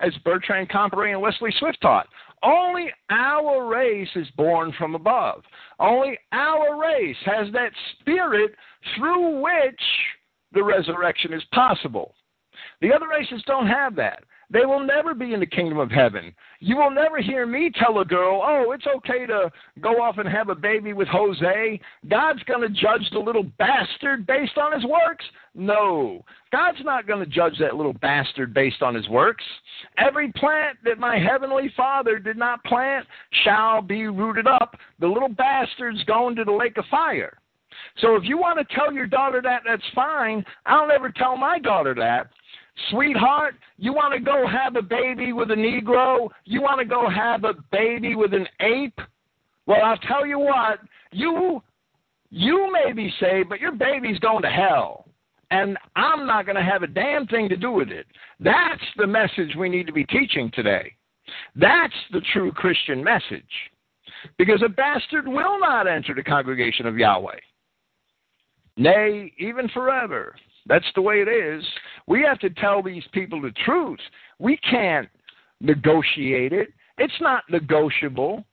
as Bertrand Comparet and Wesley Swift taught, only our race is born from above. Only our race has that spirit through which the resurrection is possible. The other races don't have that. They will never be in the kingdom of heaven. You will never hear me tell a girl, oh, it's okay to go off and have a baby with Jose. God's going to judge the little bastard based on his works. No, God's not going to judge that little bastard based on his works. Every plant that my heavenly Father did not plant shall be rooted up. The little bastard's going to the lake of fire. So if you want to tell your daughter that, that's fine. I'll never tell my daughter that. Sweetheart, you want to go have a baby with a Negro? You want to go have a baby with an ape? Well, I'll tell you what, you you may be saved, but your baby's going to hell. And I'm not going to have a damn thing to do with it. That's the message we need to be teaching today. That's the true Christian message. Because a bastard will not enter the congregation of Yahweh. Nay, even forever. That's the way it is. We have to tell these people the truth. We can't negotiate it. It's not negotiable.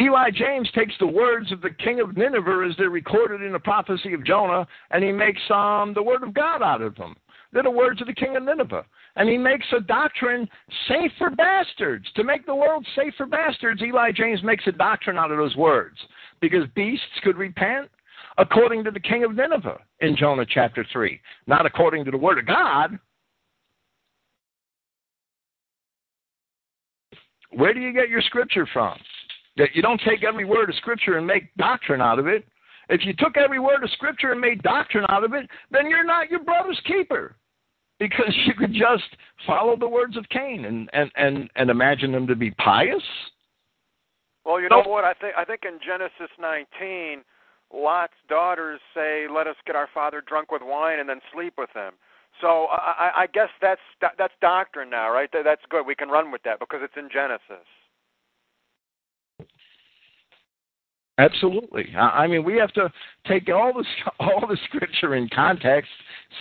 Eli James takes the words of the king of Nineveh as they're recorded in the prophecy of Jonah, and he makes um, the word of God out of them. They're the words of the king of Nineveh. And he makes a doctrine safe for bastards. To make the world safe for bastards, Eli James makes a doctrine out of those words. Because beasts could repent according to the king of Nineveh in Jonah chapter three, not according to the word of God. Where do you get your scripture from? That you don't take every word of scripture and make doctrine out of it. If you took every word of scripture and made doctrine out of it, then you're not your brother's keeper. Because you could just follow the words of Cain and, and, and, and imagine them to be pious. Well, you know what? I think I think in Genesis nineteen, Lot's daughters say, "Let us get our father drunk with wine and then sleep with him." So I, I guess that's that's doctrine now, right? That's good. We can run with that because it's in Genesis. Absolutely. I mean, we have to take all the all the scripture in context,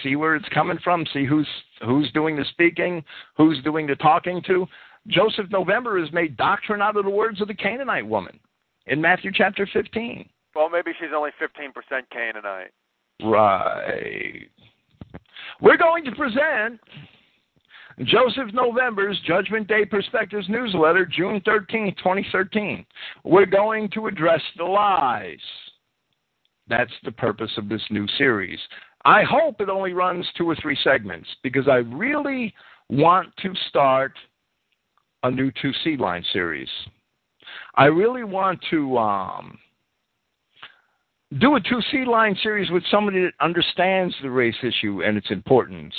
see where it's coming from, see who's who's doing the speaking, who's doing the talking to. Joseph November has made doctrine out of the words of the Canaanite woman in Matthew chapter fifteen. Well, maybe she's only fifteen percent Canaanite. Right. We're going to present Joseph November's Judgment Day Perspectives newsletter, June thirteenth, twenty thirteen. We're going to address the lies. That's the purpose of this new series. I hope it only runs two or three segments because I really want to start a new two C line series. I really want to um, do a two C line series with somebody that understands the race issue and its importance,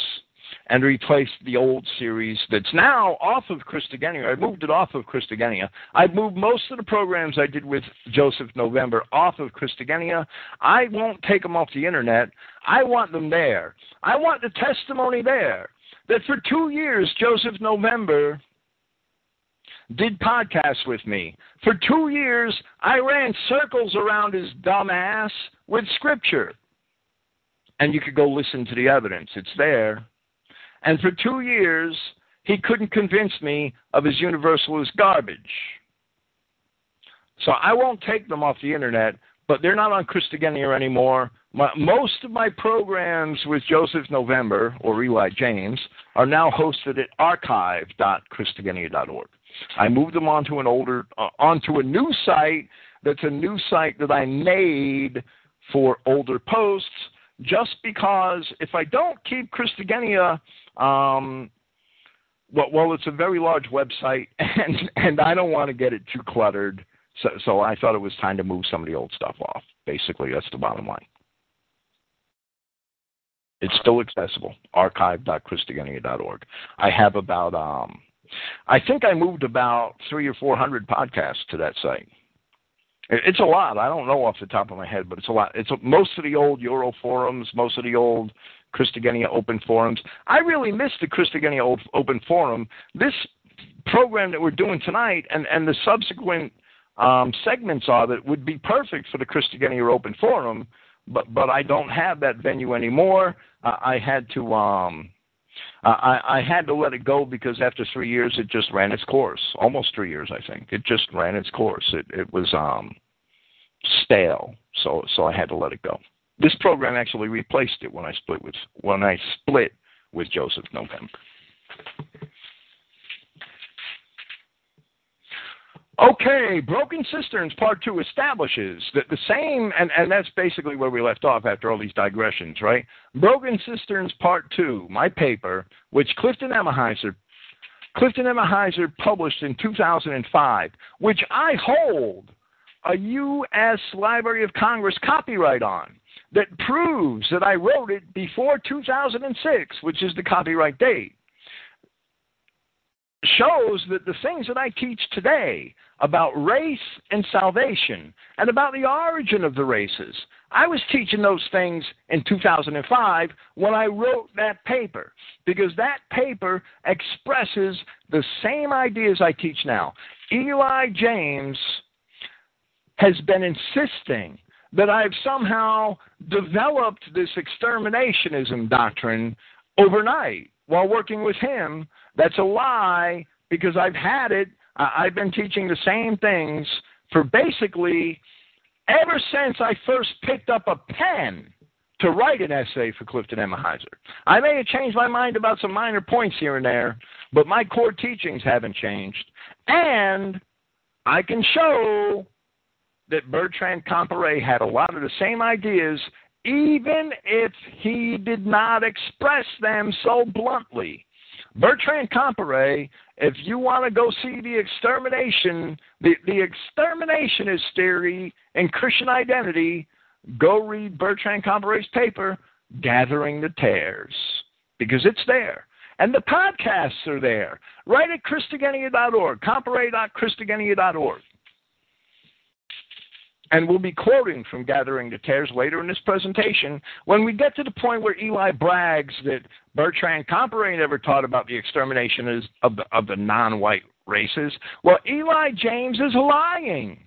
and replace the old series that's now off of Christogenea. I moved it off of Christogenea. I moved most of the programs I did with Joseph November off of Christogenea. I won't take them off the internet. I want them there. I want the testimony there that for two years Joseph November did podcasts with me. For two years I ran circles around his dumb ass with scripture. And you could go listen to the evidence. It's there. And for two years, he couldn't convince me of his universalist garbage. So I won't take them off the internet, but they're not on Christogenea anymore. My, most of my programs with Joseph November, or Eli James, are now hosted at archive dot christogenea dot org. I moved them onto an older, uh, onto a new site that's a new site that I made for older posts, just because if I don't keep Christogenea, um, well, well, it's a very large website, and, and I don't want to get it too cluttered. So, so I thought it was time to move some of the old stuff off. Basically, that's the bottom line. It's still accessible, archive dot christogenea dot org. I have about, um, I think I moved about three or four hundred podcasts to that site. It's a lot. I don't know off the top of my head, but it's a lot. It's a, most of the old Euro forums, most of the old Christogenea open forums. I really miss the Christogenea open forum. This program that we're doing tonight and, and the subsequent um, segments of it would be perfect for the Christogenea open forum, but, but I don't have that venue anymore. Uh, I had to um, I, I had to let it go because after three years it just ran its course. Almost three years, I think. It just ran its course. It, it was um, stale, so so I had to let it go. This program actually replaced it when I split with when I split with Joseph November. Okay, Broken Cisterns Part two establishes that the same, and, and that's basically where we left off after all these digressions, right? Broken Cisterns Part two, my paper, which Clifton Emahiser, Clifton Emahiser published in two thousand five, which I hold a U S Library of Congress copyright on. that proves that I wrote it before two thousand six, which is the copyright date, shows that the things that I teach today about race and salvation and about the origin of the races, I was teaching those things in two thousand five when I wrote that paper, because that paper expresses the same ideas I teach now. Eli James has been insisting that I've somehow developed this exterminationism doctrine overnight while working with him. That's a lie, because I've had it. I've been teaching the same things for basically ever since I first picked up a pen to write an essay for Clifton Emahiser. I may have changed my mind about some minor points here and there, but my core teachings haven't changed. And I can show that Bertrand Comparet had a lot of the same ideas, even if he did not express them so bluntly. Bertrand Comparet, if you want to go see the extermination, the, the exterminationist theory in Christian identity, go read Bertrand Comparet's paper, Gathering the Tares, because it's there. And the podcasts are there, right at Christogenea dot org, Comparet dot Christogenea dot org. And we'll be quoting from Gathering the Tares later in this presentation when we get to the point where Eli brags that Bertrand Comparet never taught about the extermination of the, of the non-white races. Well, Eli James is lying.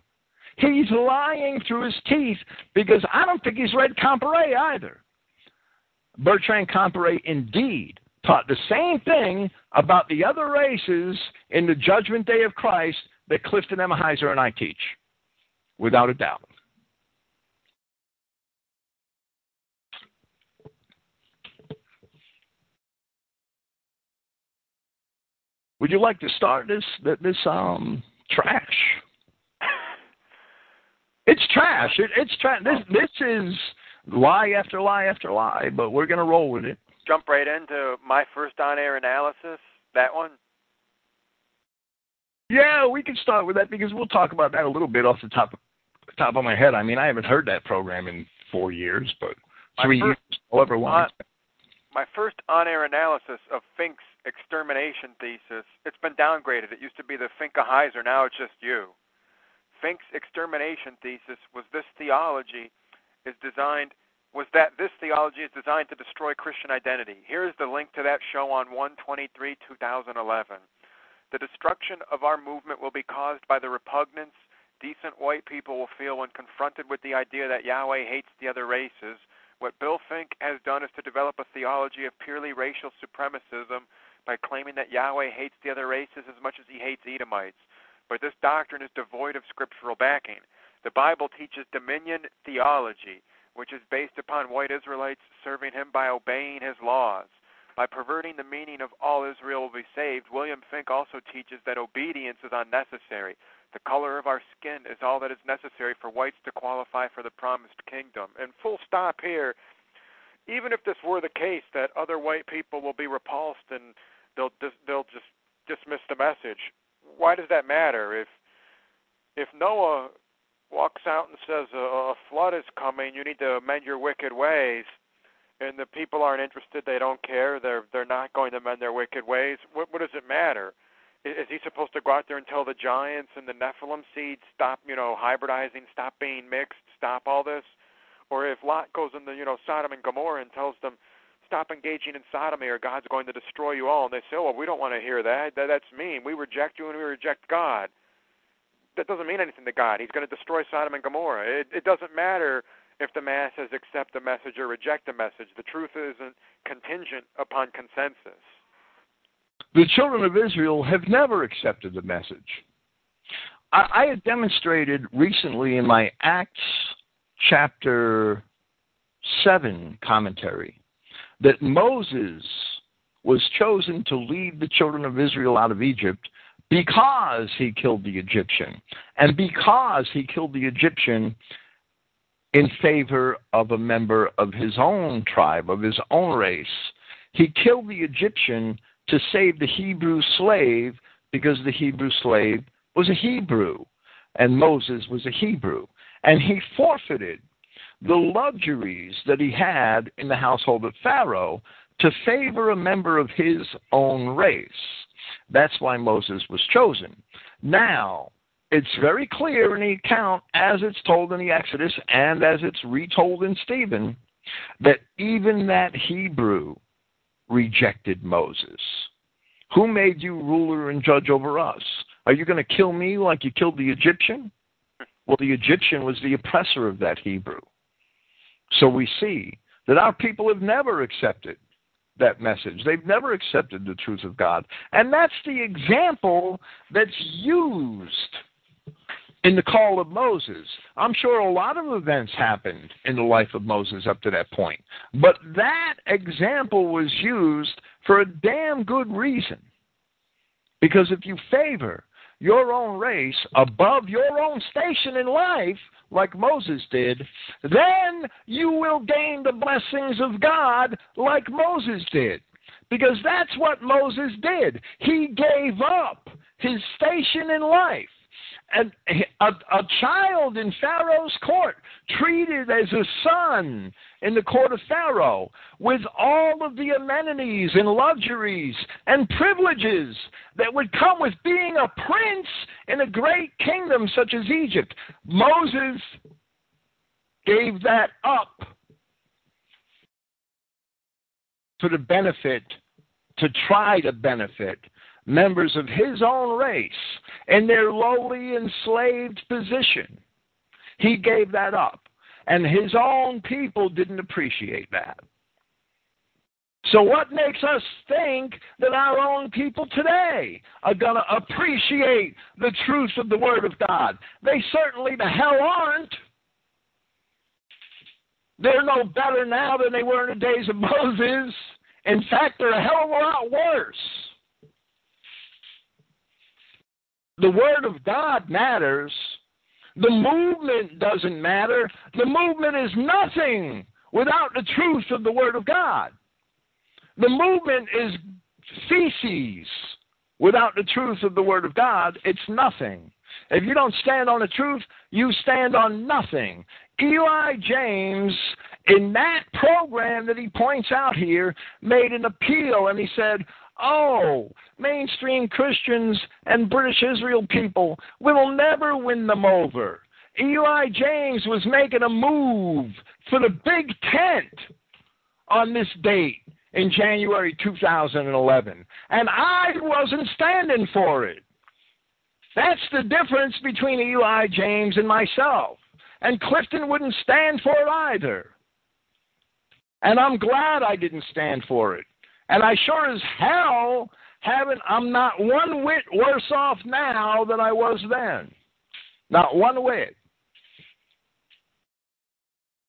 He's lying through his teeth, because I don't think he's read Comparet either. Bertrand Comparet indeed taught the same thing about the other races in the judgment day of Christ that Clifton Emahiser and I teach. Without a doubt. Would you like to start this this um trash? It's trash. It, it's trash. This this is lie after lie after lie. But we're gonna roll with it. Jump right into my first on-air analysis. That one. Yeah, we can start with that, because we'll talk about that a little bit off the top top of my head. I mean, I haven't heard that program in four years, but my three first, years, however long. My first on-air analysis of Fink's extermination thesis, it's been downgraded. It used to be the Fink-a-Heiser, now it's just you. Fink's extermination thesis was this theology is designed, was that this theology is designed to destroy Christian identity. Here's the link to that show on one twenty-three, twenty eleven. The destruction of our movement will be caused by the repugnance decent white people will feel when confronted with the idea that Yahweh hates the other races. What Bill Fink has done is to develop a theology of purely racial supremacism by claiming that Yahweh hates the other races as much as he hates Edomites. But this doctrine is devoid of scriptural backing. The Bible teaches dominion theology, which is based upon white Israelites serving him by obeying his laws. By perverting the meaning of all Israel will be saved, William Fink also teaches that obedience is unnecessary. The color of our skin is all that is necessary for whites to qualify for the promised kingdom. And full stop here, even if this were the case, that other white people will be repulsed and they'll dis- they'll just dismiss the message. Why does that matter? If if Noah walks out and says a, a flood is coming, you need to amend your wicked ways, and the people aren't interested, they don't care, they're they're not going to mend their wicked ways, what, what does it matter? Is, is he supposed to go out there and tell the giants and the Nephilim seeds, stop, you know, hybridizing, stop being mixed, stop all this? Or if Lot goes into, you know, Sodom and Gomorrah and tells them, stop engaging in sodomy or God's going to destroy you all, and they say, oh, well, we don't want to hear that. that, that's mean, we reject you and we reject God. That doesn't mean anything to God. He's going to destroy Sodom and Gomorrah. It, it doesn't matter if the masses accept the message or reject the message. The truth isn't contingent upon consensus. The children of Israel have never accepted the message. I, I had demonstrated recently in my Acts chapter seven commentary that Moses was chosen to lead the children of Israel out of Egypt because he killed the Egyptian. And because he killed the Egyptian in favor of a member of his own tribe, of his own race. He killed the Egyptian to save the Hebrew slave because the Hebrew slave was a Hebrew, and Moses was a Hebrew. And he forfeited the luxuries that he had in the household of Pharaoh to favor a member of his own race. That's why Moses was chosen. Now, it's very clear in the account, as it's told in the Exodus and as it's retold in Stephen, that even that Hebrew rejected Moses. Who made you ruler and judge over us? Are you going to kill me like you killed the Egyptian? Well, the Egyptian was the oppressor of that Hebrew. So we see that our people have never accepted that message. They've never accepted the truth of God. And that's the example that's used in the call of Moses. I'm sure a lot of events happened in the life of Moses up to that point. But that example was used for a damn good reason. Because if you favor your own race above your own station in life, like Moses did, then you will gain the blessings of God like Moses did. Because that's what Moses did. He gave up his station in life. And a, a child in Pharaoh's court, treated as a son in the court of Pharaoh, with all of the amenities and luxuries and privileges that would come with being a prince in a great kingdom such as Egypt. Moses gave that up for the benefit, to try to benefit members of his own race in their lowly enslaved position. He gave that up, and his own people didn't appreciate that. So what makes us think that our own people today are going to appreciate the truth of the Word of God? They certainly the hell aren't. They're no better now than they were in the days of Moses. In fact, they're a hell of a lot worse. The Word of God matters. The movement doesn't matter. The movement is nothing without the truth of the Word of God. The movement is feces without the truth of the Word of God. It's nothing. If you don't stand on the truth, you stand on nothing. Eli James, in that program that he points out here, made an appeal, and he said, "Oh, mainstream Christians and British Israel people, we will never win them over." Eli James was making a move for the big tent on this date in January two thousand eleven, and I wasn't standing for it. That's the difference between Eli James and myself, and Clifton wouldn't stand for it either, and I'm glad I didn't stand for it. And I sure as hell haven't, I'm not one whit worse off now than I was then. Not one whit.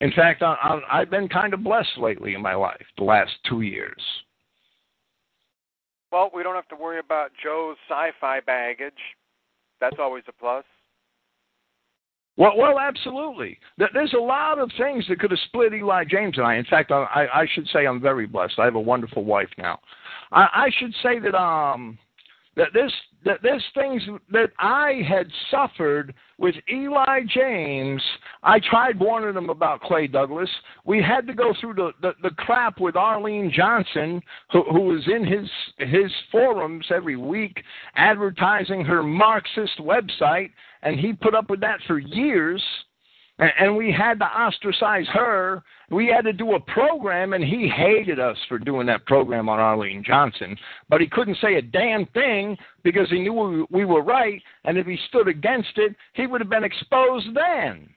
In fact, I, I, I've been kind of blessed lately in my life, the last two years. Well, we don't have to worry about Joe's sci-fi baggage. That's always a plus. Well, well, absolutely. There's a lot of things that could have split Eli James and I. In fact, I, I should say I'm very blessed. I have a wonderful wife now. I, I should say that um that there's that there's things that I had suffered with Eli James. I tried warning him about Clay Douglas. We had to go through the, the, the crap with Arlene Johnson, who, who was in his his forums every week advertising her Marxist website. And he put up with that for years, and we had to ostracize her. We had to do a program, and he hated us for doing that program on Arlene Johnson. But he couldn't say a damn thing because he knew we were right, and if he stood against it, he would have been exposed then.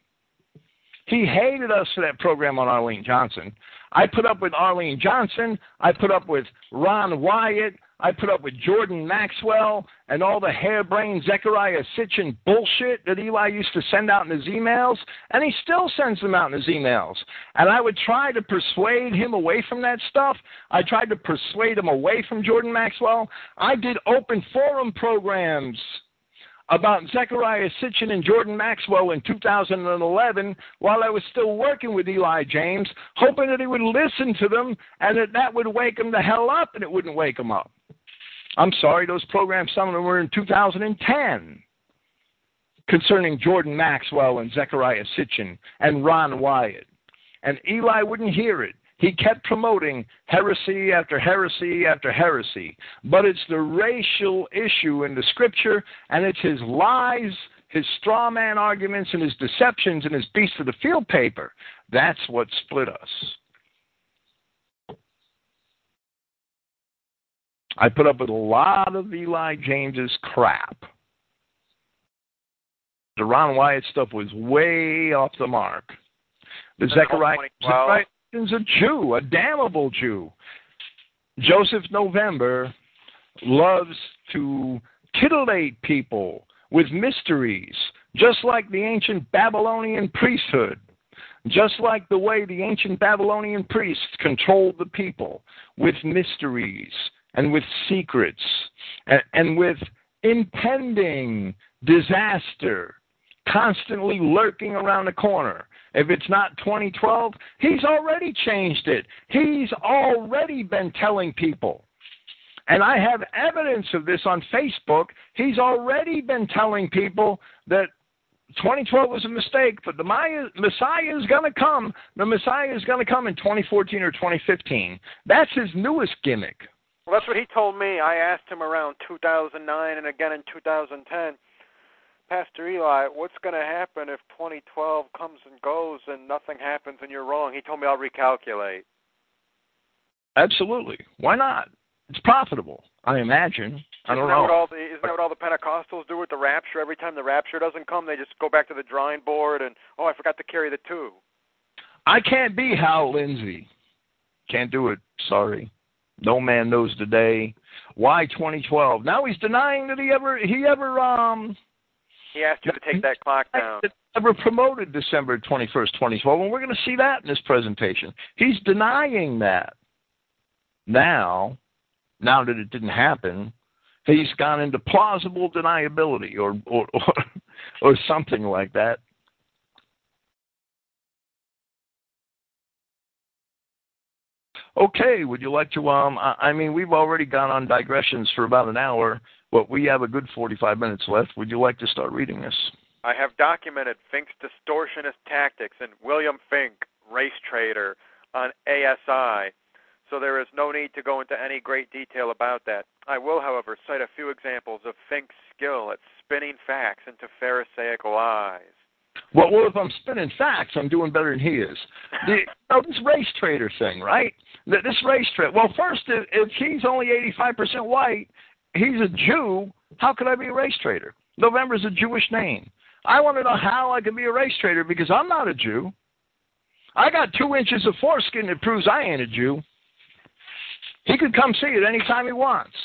He hated us for that program on Arlene Johnson. I put up with Arlene Johnson. I put up with Ron Wyatt. I put up with Jordan Maxwell and all the harebrained Zechariah Sitchin bullshit that Eli used to send out in his emails, and he still sends them out in his emails. And I would try to persuade him away from that stuff. I tried to persuade him away from Jordan Maxwell. I did open forum programs about Zechariah Sitchin and Jordan Maxwell in two thousand eleven while I was still working with Eli James, hoping that he would listen to them and that that would wake him the hell up, and it wouldn't wake him up. I'm sorry, those programs, some of them were in two thousand ten concerning Jordan Maxwell and Zechariah Sitchin and Ron Wyatt. and Eli wouldn't hear it. He kept promoting heresy after heresy after heresy. But it's the racial issue in the Scripture, and it's his lies, his straw man arguments, and his deceptions, and his Beast of the Field paper. That's what split us. I put up with a lot of Eli James's crap. The Ron Wyatt stuff was way off the mark. The Zechariah Sitchin's a Jew, a damnable Jew. Joseph November loves to titillate people with mysteries, just like the ancient Babylonian priesthood, just like the way the ancient Babylonian priests controlled the people with mysteries and with secrets and, and with impending disaster constantly lurking around the corner. If it's not twenty twelve, he's already changed it. He's already been telling people. And I have evidence of this on Facebook. He's already been telling people that twenty twelve was a mistake, but the Messiah is going to come. The Messiah is going to come in twenty fourteen or twenty fifteen. That's his newest gimmick. Well, that's what he told me. I asked him around two thousand nine and again in two thousand ten, Pastor Eli, what's going to happen if twenty twelve comes and goes and nothing happens and you're wrong? He told me, I'll recalculate. Absolutely. Why not? It's profitable, I imagine. I don't isn't know. That what all the, isn't that what all the Pentecostals do with the rapture? Every time the rapture doesn't come, they just go back to the drawing board and, oh, I forgot to carry the two. I can't be Hal Lindsey. Can't do it. Sorry. No man knows the day. Why twenty twelve? Now he's denying that he ever he ever um. He asked you to take that clock down. Ever promoted December twenty-first, twenty twelve, and we're going to see that in this presentation. He's denying that now. Now that it didn't happen, he's gone into plausible deniability or or, or, or something like that. Okay, would you like to, um, I mean, we've already gone on digressions for about an hour, but we have a good forty-five minutes left. Would you like to start reading this? I have documented Fink's distortionist tactics in William Fink, Race Trader, on A S I. So there is no need to go into any great detail about that. I will, however, cite a few examples of Fink's skill at spinning facts into Pharisaic lies. Well, well, if I'm spinning facts, I'm doing better than he is. The, oh, this race trader thing, right? This race trader. Well, first, if, if he's only eighty-five percent white, he's a Jew, how could I be a race trader? November's a Jewish name. I want to know how I can be a race trader because I'm not a Jew. I got two inches of foreskin that proves I ain't a Jew. He could come see it anytime he wants.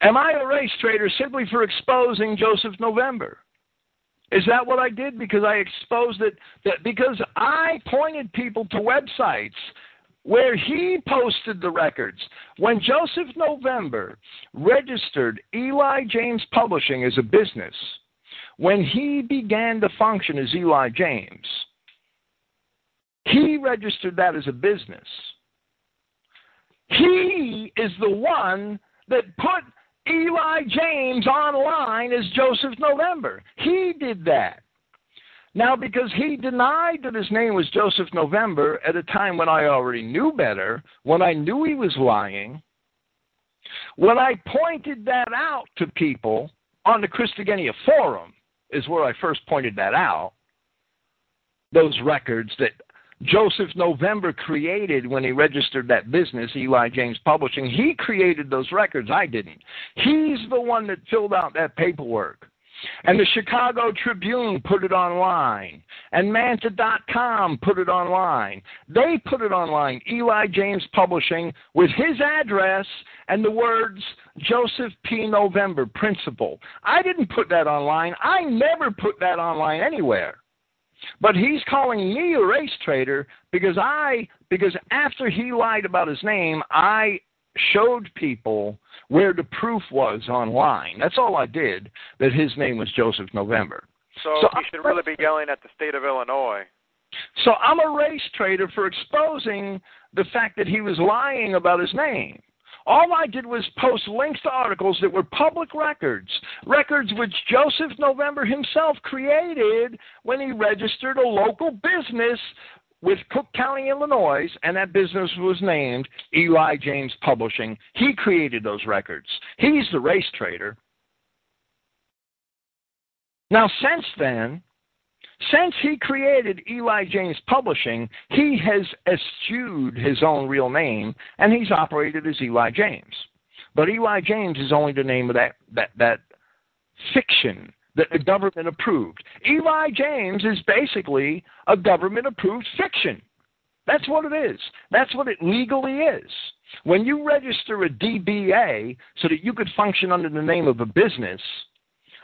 Am I a race trader simply for exposing Joseph November? Is that what I did? Because I exposed it, that because I pointed people to websites where he posted the records. When Joseph November registered Eli James Publishing as a business, when he began to function as Eli James, he registered that as a business. He is the one that put Eli James online as Joseph November. He did that. Now, because he denied that his name was Joseph November at a time when I already knew better, when I knew he was lying, when I pointed that out to people on the Christogenea forum is where I first pointed that out, those records that Joseph November created when he registered that business, Eli James Publishing. He created those records. I didn't. He's the one that filled out that paperwork. And the Chicago Tribune put it online. And Manta dot com put it online. They put it online, Eli James Publishing, with his address and the words Joseph P. November, Principal. I didn't put that online. I never put that online anywhere. But he's calling me a race traitor because I because after he lied about his name, I showed people where the proof was online. That's all I did, that his name was Joseph November. So, so you should really be yelling at the state of Illinois. So I'm a race traitor for exposing the fact that he was lying about his name. All I did was post links to articles that were public records, records which Joseph November himself created when he registered a local business with Cook County, Illinois, and that business was named Eli James Publishing. He created those records. He's the race trader. Now, since then, since he created Eli James Publishing, he has eschewed his own real name, and he's operated as Eli James. But Eli James is only the name of that, that, that fiction that the government approved. Eli James is basically a government-approved fiction. That's what it is. That's what it legally is. When you register a D B A so that you could function under the name of a business,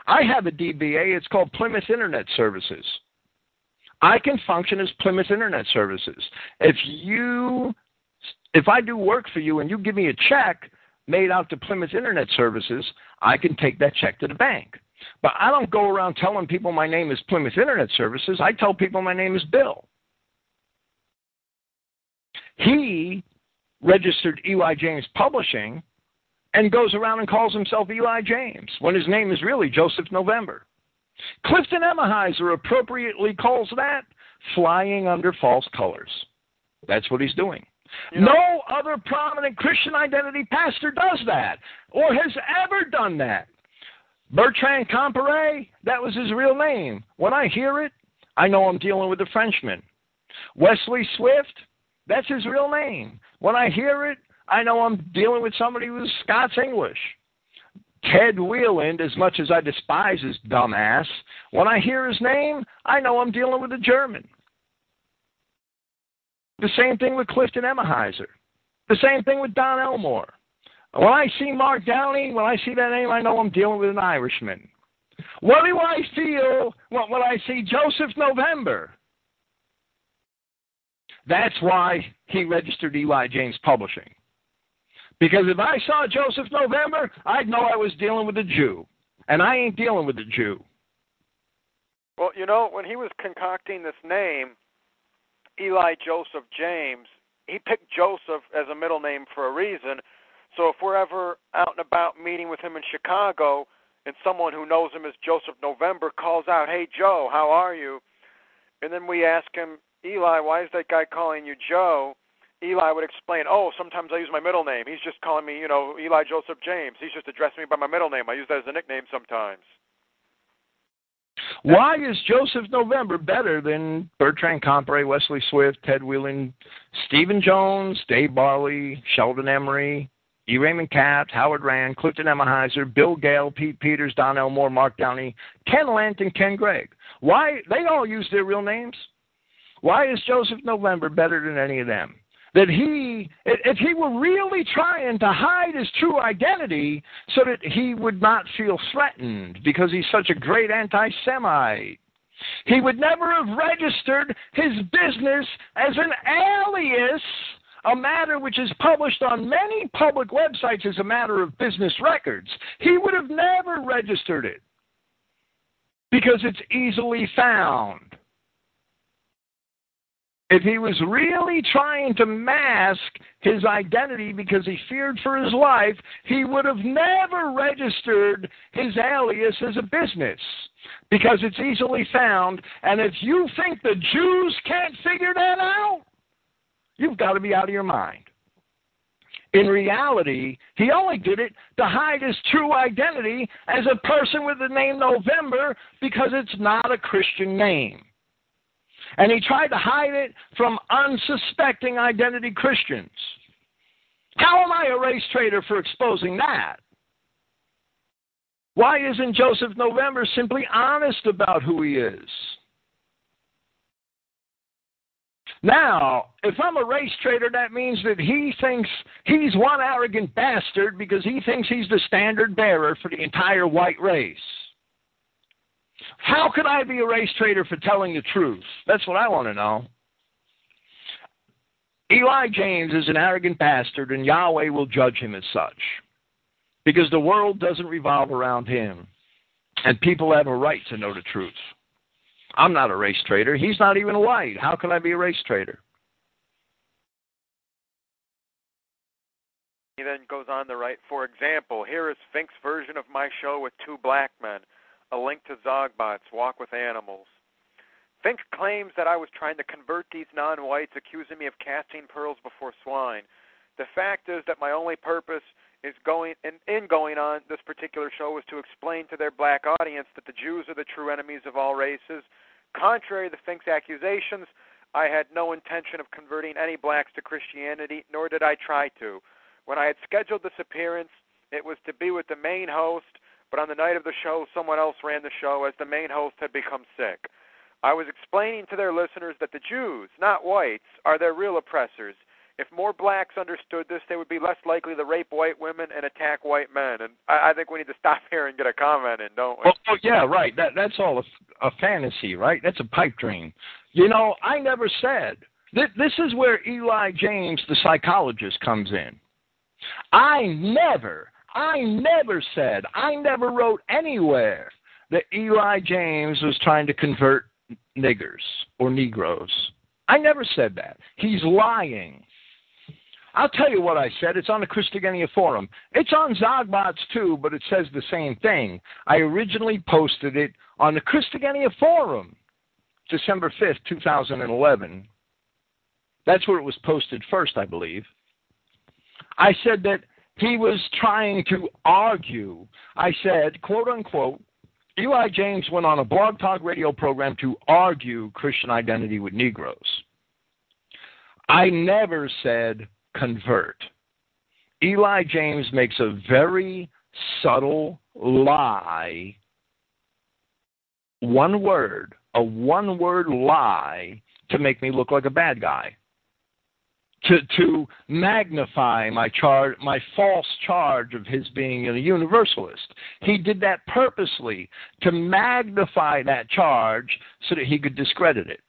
I have a D B A. It's called Plymouth Internet Services. I can function as Plymouth Internet Services. If you, if I do work for you and you give me a check made out to Plymouth Internet Services, I can take that check to the bank. But I don't go around telling people my name is Plymouth Internet Services. I tell people my name is Bill. He registered Eli James Publishing and goes around and calls himself Eli James when his name is really Joseph November. Clifton Emahiser appropriately calls that flying under false colors. That's what he's doing. You know, no other prominent Christian identity pastor does that or has ever done that. Bertrand Comparet, that was his real name. When I hear it, I know I'm dealing with a Frenchman. Wesley Swift, that's his real name. When I hear it, I know I'm dealing with somebody who's Scots English. Ted Wieland, as much as I despise his dumbass, when I hear his name, I know I'm dealing with a German. The same thing with Clifton Emahiser. The same thing with Don Elmore. When I see Mark Downey, when I see that name, I know I'm dealing with an Irishman. What do I feel when I see Joseph November? That's why he registered Eli James Publishing. Because if I saw Joseph November, I'd know I was dealing with a Jew. And I ain't dealing with a Jew. Well, you know, when he was concocting this name, Eli Joseph James, he picked Joseph as a middle name for a reason. So if we're ever out and about meeting with him in Chicago and someone who knows him as Joseph November calls out, "Hey, Joe, how are you?" And then we ask him, "Eli, why is that guy calling you Joe?" Eli would explain, "Oh, sometimes I use my middle name. He's just calling me, you know, Eli Joseph James. He's just addressing me by my middle name. I use that as a nickname sometimes." Why is Joseph November better than Bertrand Comparet, Wesley Swift, Ted Whelan, Stephen Jones, Dave Barley, Sheldon Emery, E. Raymond Capps, Howard Rand, Clifton Emahiser, Bill Gale, Pete Peters, Don Elmore, Mark Downey, Ken Lent, and Ken Gregg? Why? They all use their real names. Why is Joseph November better than any of them? That he, if he were really trying to hide his true identity so that he would not feel threatened because he's such a great anti-Semite, he would never have registered his business as an alias, a matter which is published on many public websites as a matter of business records. He would have never registered it because it's easily found. If he was really trying to mask his identity because he feared for his life, he would have never registered his alias as a business because it's easily found. And if you think the Jews can't figure that out, you've got to be out of your mind. In reality, he only did it to hide his true identity as a person with the name November because it's not a Christian name. And he tried to hide it from unsuspecting identity Christians. How am I a race traitor for exposing that? Why isn't Joseph November simply honest about who he is? Now, if I'm a race traitor, that means that he thinks he's one arrogant bastard because he thinks he's the standard bearer for the entire white race. How could I be a race traitor for telling the truth? That's what I want to know. Eli James is an arrogant bastard, and Yahweh will judge him as such because the world doesn't revolve around him, and people have a right to know the truth. I'm not a race traitor. He's not even white. How can I be a race traitor? He then goes on to write, for example, here is Fink's version of my show with two black men, a link to Zogbots, Walk with Animals. Fink claims that I was trying to convert these non-whites, accusing me of casting pearls before swine. The fact is that my only purpose is going in, in going on this particular show was to explain to their black audience that the Jews are the true enemies of all races. Contrary to Fink's accusations, I had no intention of converting any blacks to Christianity, nor did I try to. When I had scheduled this appearance, it was to be with the main host, but on the night of the show, someone else ran the show as the main host had become sick. I was explaining to their listeners that the Jews, not whites, are their real oppressors. If more blacks understood this, they would be less likely to rape white women and attack white men. And I, I think we need to stop here and get a comment in, don't we? Oh, yeah, right. That, that's all a, a fantasy, right? That's a pipe dream. You know, I never said. Th- this is where Eli James, the psychologist, comes in. I never, I never said, I never wrote anywhere that Eli James was trying to convert niggers or Negroes. I never said that. He's lying. I'll tell you what I said. It's on the Christogenea forum. It's on Zogbots, too, but it says the same thing. I originally posted it on the Christogenea forum, December fifth, two thousand eleven. That's where it was posted first, I believe. I said that he was trying to argue. I said, quote, unquote, Eli James went on a blog talk radio program to argue Christian identity with Negroes. I never said convert. Eli James makes a very subtle lie, one word, a one-word lie to make me look like a bad guy, to to magnify my charge, my false charge of his being a universalist. He did that purposely to magnify that charge so that he could discredit it.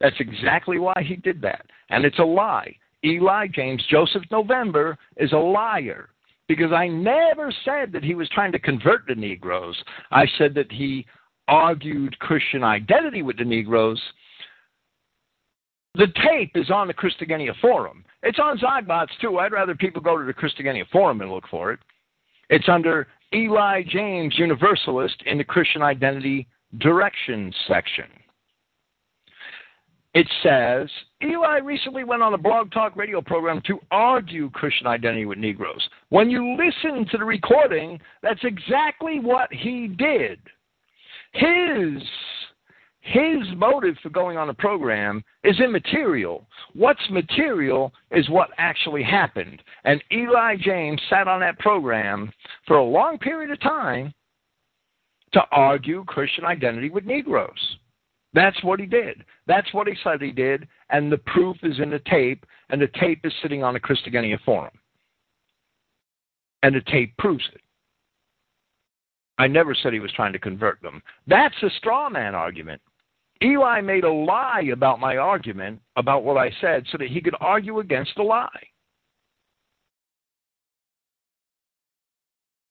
That's exactly why he did that, and it's a lie. Eli James, Joseph November, is a liar because I never said that he was trying to convert the Negroes. I said that he argued Christian identity with the Negroes. The tape is on the Christogenea forum. It's on Zogbots, too. I'd rather people go to the Christogenea forum and look for it. It's under Eli James, Universalist, in the Christian Identity Direction section. It says, Eli recently went on a blog talk radio program to argue Christian identity with Negroes. When you listen to the recording, that's exactly what he did. His, his motive for going on the program is immaterial. What's material is what actually happened. And Eli James sat on that program for a long period of time to argue Christian identity with Negroes. That's what he did. That's what he said he did, and the proof is in the tape, and the tape is sitting on the Christogenea forum. And the tape proves it. I never said he was trying to convert them. That's a straw man argument. Eli made a lie about my argument, about what I said, so that he could argue against the lie.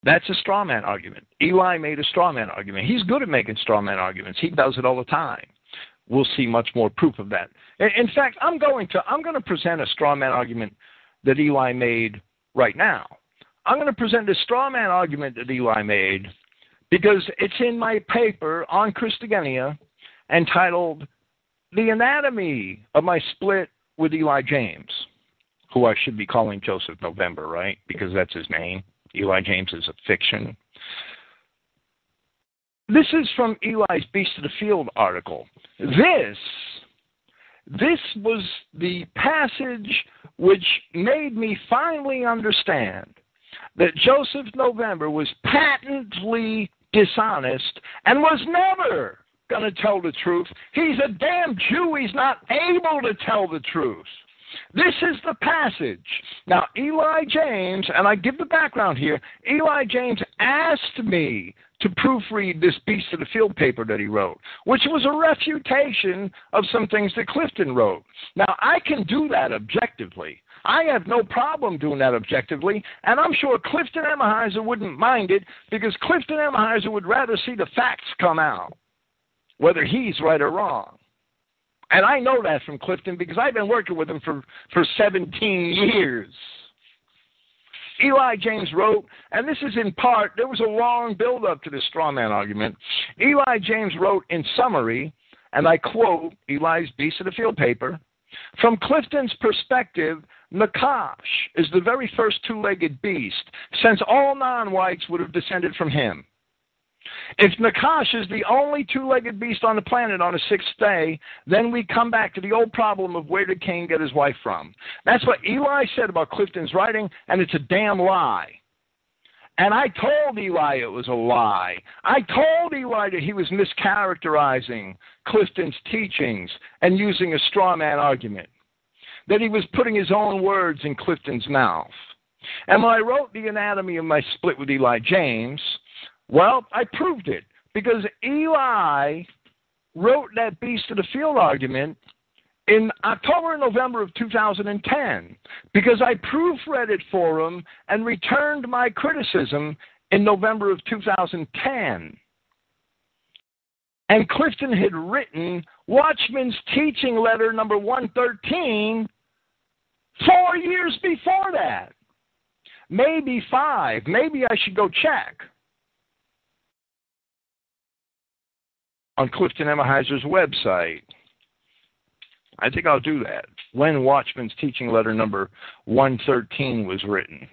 That's a straw man argument. Eli made a straw man argument. He's good at making straw man arguments. He does it all the time. We'll see much more proof of that. In fact, I'm going to I'm going to present a straw man argument that Eli made right now. I'm going to present a straw man argument that Eli made because it's in my paper on Christogenea entitled The Anatomy of My Split with Eli James, who I should be calling Joseph November, right? Because that's his name. Eli James is a fiction. This is from Eli's Beast of the Field article. This, this was the passage which made me finally understand that Joseph November was patently dishonest and was never going to tell the truth. He's a damn Jew. He's not able to tell the truth. This is the passage. Now, Eli James, and I give the background here, Eli James asked me to proofread this Beast of the Field paper that he wrote, which was a refutation of some things that Clifton wrote. Now, I can do that objectively. I have no problem doing that objectively, and I'm sure Clifton Emahiser wouldn't mind it because Clifton Emahiser would rather see the facts come out, whether he's right or wrong. And I know that from Clifton because I've been working with him for, for seventeen years. Eli James wrote, and this is in part, there was a long build-up to this straw man argument. Eli James wrote in summary, and I quote Eli's Beast of the Field paper, "From Clifton's perspective, Nakash is the very first two-legged beast, since all non-whites would have descended from him. If Nakash is the only two-legged beast on the planet on the sixth day, then we come back to the old problem of where did Cain get his wife from." That's what Eli said about Clifton's writing, and it's a damn lie. And I told Eli it was a lie. I told Eli that he was mischaracterizing Clifton's teachings and using a straw man argument, that he was putting his own words in Clifton's mouth. And when I wrote The Anatomy of My Split with Eli James, well, I proved it, because Eli wrote that Beast of the Field argument in October and November of two thousand ten, because I proofread it for him and returned my criticism in November of two thousand ten. And Clifton had written Watchman's Teaching Letter number one thirteen four years before that. Maybe five. Maybe I should go check on Clifton Emaheiser's website. I think I'll do that, when Watchman's Teaching Letter number one thirteen was written.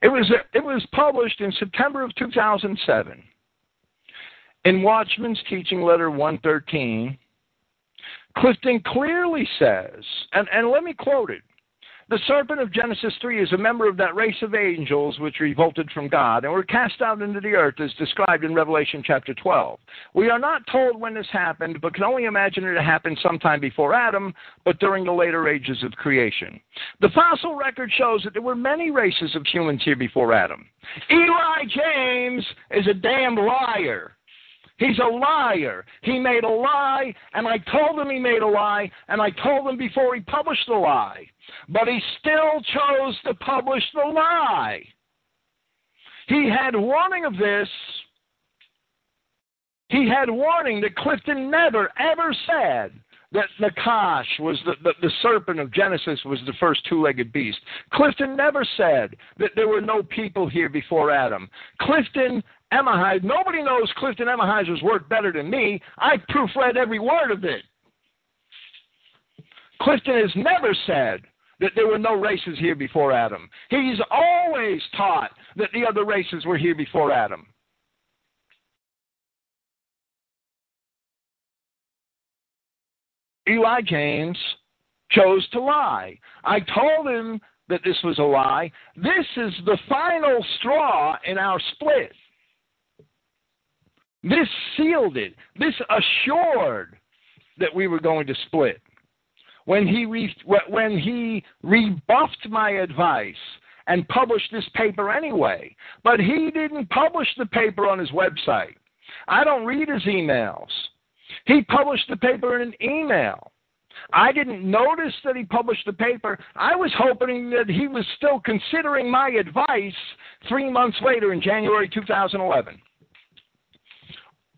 It was, it was published in September of two thousand seven. In Watchman's Teaching Letter one thirteen, Clifton clearly says, and, and let me quote it, "The serpent of Genesis three is a member of that race of angels which revolted from God and were cast out into the earth as described in Revelation chapter twelve. We are not told when this happened, but can only imagine it happened sometime before Adam, but during the later ages of creation. The fossil record shows that there were many races of humans here before Adam." Eli James is a damn liar. He's a liar. He made a lie, and I told him he made a lie, and I told him before he published the lie. But he still chose to publish the lie. He had warning of this. He had warning that Clifton never, ever said that Nakash was the, the, the serpent of Genesis was the first two-legged beast. Clifton never said that there were no people here before Adam. Clifton Emahiser, nobody knows Clifton Emaheiser's work better than me. I proofread every word of it. Clifton has never said that there were no races here before Adam. He's always taught that the other races were here before Adam. Eli James chose to lie. I told him that this was a lie. This is the final straw in our split. This sealed it. This assured that we were going to split. When he, re- when he rebuffed my advice and published this paper anyway, but he didn't publish the paper on his website. I don't read his emails. He published the paper in an email. I didn't notice that he published the paper. I was hoping that he was still considering my advice three months later in January two thousand eleven.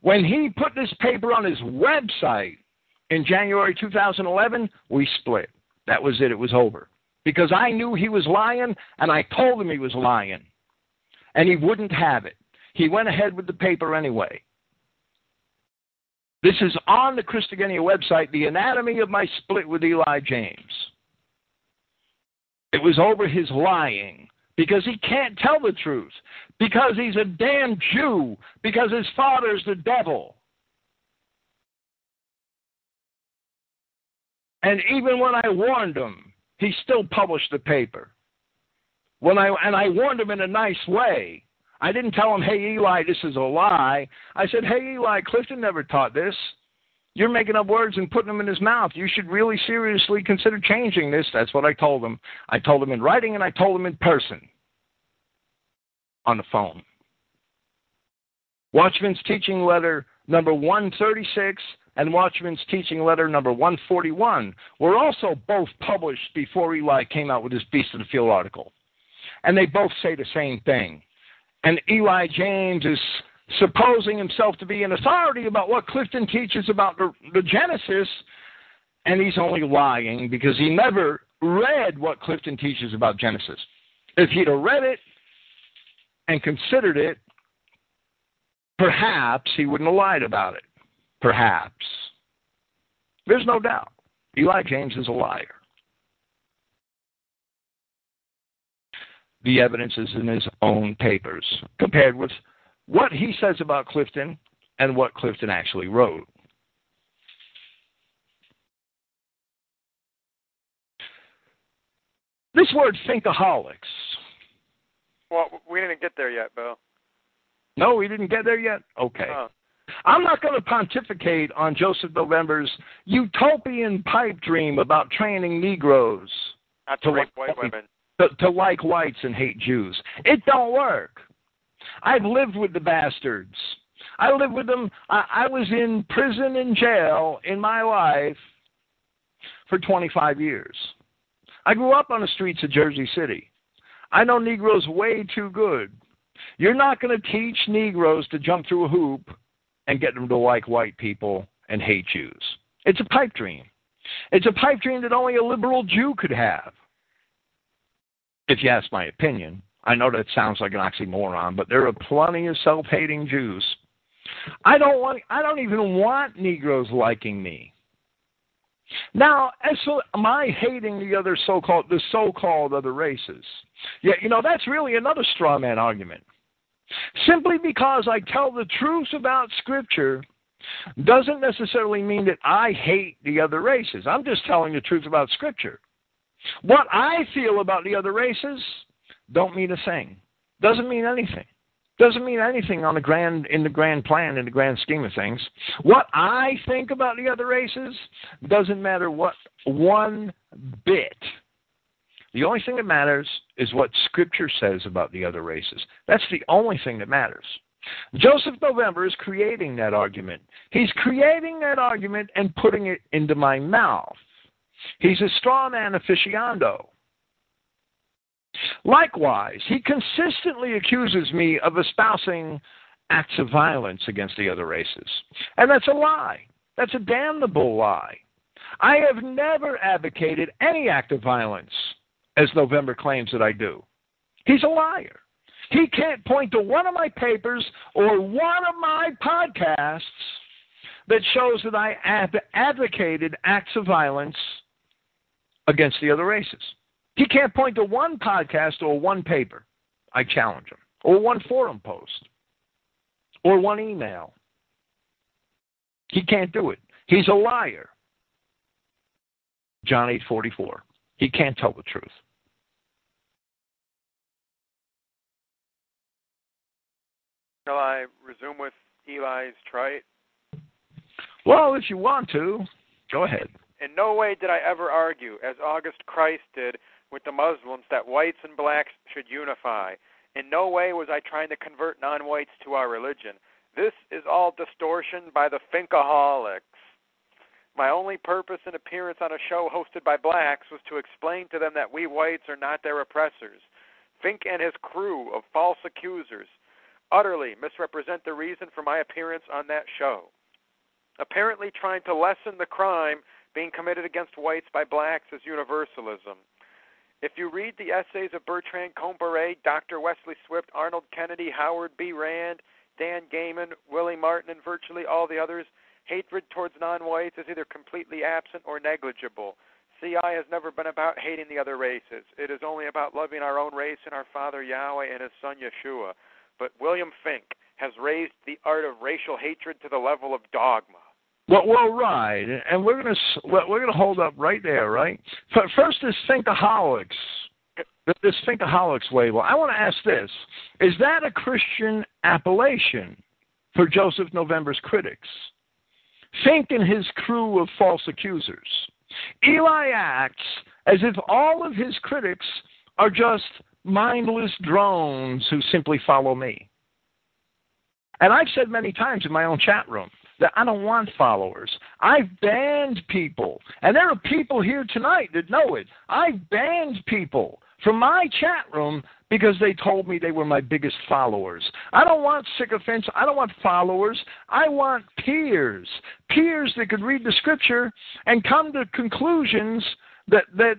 When he put this paper on his website in January two thousand eleven, we split. That was it. It was over. Because I knew he was lying, and I told him he was lying. And he wouldn't have it. He went ahead with the paper anyway. This is on the Christogenea website, The Anatomy of My Split with Eli James. It was over his lying, because he can't tell the truth, because he's a damn Jew, because his father's the devil. And even when I warned him, he still published the paper. When I, and I warned him in a nice way. I didn't tell him, "Hey, Eli, this is a lie." I said, "Hey, Eli, Clifton never taught this. You're making up words and putting them in his mouth. You should really seriously consider changing this." That's what I told him. I told him in writing, and I told him in person on the phone. Watchman's Teaching Letter number one thirty-six and Watchman's Teaching Letter number one forty-one were also both published before Eli came out with his Beast of the Field article. And they both say the same thing. And Eli James is supposing himself to be an authority about what Clifton teaches about the, the Genesis, and he's only lying because he never read what Clifton teaches about Genesis. If he'd have read it and considered it, perhaps he wouldn't have lied about it. Perhaps. There's no doubt. Eli James is a liar. The evidence is in his own papers, compared with what he says about Clifton and what Clifton actually wrote. This word, thinkaholics. Well, we didn't get there yet, Bill. No, we didn't get there yet? Okay. Huh. I'm not going to pontificate on Joseph November's utopian pipe dream about training Negroes not to, to rape like, white women. To, to like whites and hate Jews. It don't work. I've lived with the bastards. I lived with them. I, I was in prison and jail in my life for twenty-five years. I grew up on the streets of Jersey City. I know Negroes way too good. You're not going to teach Negroes to jump through a hoop and get them to like white people and hate Jews. It's a pipe dream. It's a pipe dream that only a liberal Jew could have. If you ask my opinion, I know that sounds like an oxymoron, but there are plenty of self-hating Jews. I don't want, I don't even want Negroes liking me. Now, as so, am I hating the other so-called, the so-called other races? Yeah, you know, that's really another straw man argument. Simply because I tell the truth about Scripture doesn't necessarily mean that I hate the other races. I'm just telling the truth about Scripture. What I feel about the other races don't mean a thing. Doesn't mean anything. Doesn't mean anything on the grand, in the grand plan, in the grand scheme of things. What I think about the other races doesn't matter what one bit. The only thing that matters is what Scripture says about the other races. That's the only thing that matters. Joseph November is creating that argument. He's creating that argument and putting it into my mouth. He's a straw man aficionado. Likewise, he consistently accuses me of espousing acts of violence against the other races. And that's a lie. That's a damnable lie. I have never advocated any act of violence, as November claims that I do. He's a liar. He can't point to one of my papers or one of my podcasts that shows that I ad- advocated acts of violence against the other races. He can't point to one podcast or one paper. I challenge him. Or one forum post. Or one email. He can't do it. He's a liar. John eight forty-four. He can't tell the truth. Shall I resume with Eli's trite? Well, if you want to, go ahead. In no way did I ever argue, as August Christ did with the Muslims, that whites and blacks should unify. In no way was I trying to convert non-whites to our religion. This is all distortion by the thinkaholics. My only purpose and appearance on a show hosted by blacks was to explain to them that we whites are not their oppressors. Fink and his crew of false accusers utterly misrepresent the reason for my appearance on that show. Apparently trying to lessen the crime being committed against whites by blacks is universalism. If you read the essays of Bertrand Comparet, Doctor Wesley Swift, Arnold Kennedy, Howard B. Rand, Dan Gayman, Willie Martin, and virtually all the others, hatred towards non-whites is either completely absent or negligible. C I has never been about hating the other races. It is only about loving our own race and our Father Yahweh and His Son Yeshua. But William Fink has raised the art of racial hatred to the level of dogma. Well, well, right, and we're gonna we're gonna hold up right there, right? First is thinkaholics, this thinkaholics label. I want to ask this: is that a Christian appellation for Joseph November's critics? Fink and his crew of false accusers. Eli acts as if all of his critics are just mindless drones who simply follow me. And I've said many times in my own chat room that I don't want followers. I've banned people. And there are people here tonight that know it. I've banned people from my chat room because they told me they were my biggest followers. I don't want sycophants. I don't want followers. I want peers, peers that could read the Scripture and come to conclusions that, that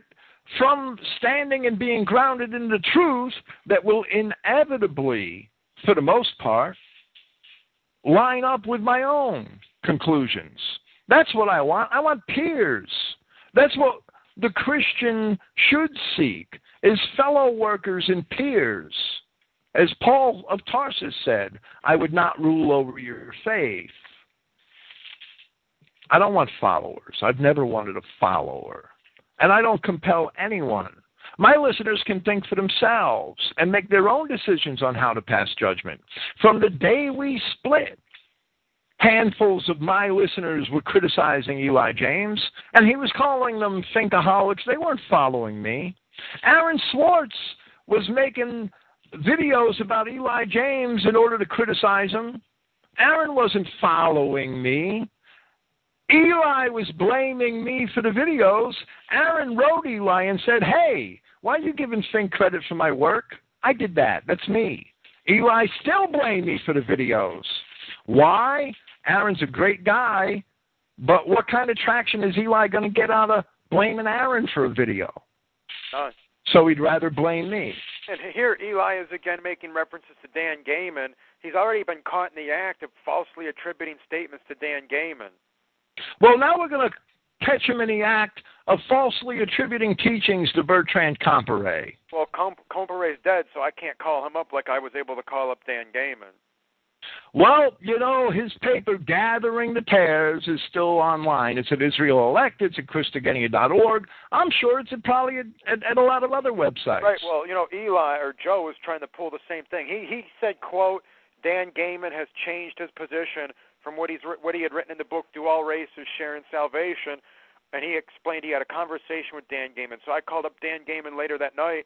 from standing and being grounded in the truth that will inevitably, for the most part, line up with my own conclusions. That's what I want. I want peers. That's what the Christian should seek, is fellow workers and peers. As Paul of Tarsus said, I would not rule over your faith. I don't want followers. I've never wanted a follower. And I don't compel anyone. My listeners can think for themselves and make their own decisions on how to pass judgment. From the day we split, handfuls of my listeners were criticizing Eli James, and he was calling them thinkaholics. They weren't following me. Aaron Swartz was making videos about Eli James in order to criticize him. Aaron wasn't following me. Eli was blaming me for the videos. Aaron wrote Eli and said, hey, why are you giving Fink credit for my work? I did that. That's me. Eli still blamed me for the videos. Why? Aaron's a great guy, but what kind of traction is Eli going to get out of blaming Aaron for a video? None. So he'd rather blame me. And here Eli is again making references to Dan Gayman. He's already been caught in the act of falsely attributing statements to Dan Gayman. Well, now we're going to catch him in the act of falsely attributing teachings to Bertrand Comparet. Well, Comp- Comparet's dead, so I can't call him up like I was able to call up Dan Gayman. Well, you know, his paper, Gathering the Tares, is still online. It's at Israel Elect. It's at Christogenea dot org. I'm sure it's at probably at, at, at a lot of other websites. Right. Well, you know, Eli or Joe is trying to pull the same thing. He he said, quote, Dan Gayman has changed his position from what he's what he had written in the book, Do All Races Share in Salvation, and he explained he had a conversation with Dan Gayman. So I called up Dan Gayman later that night,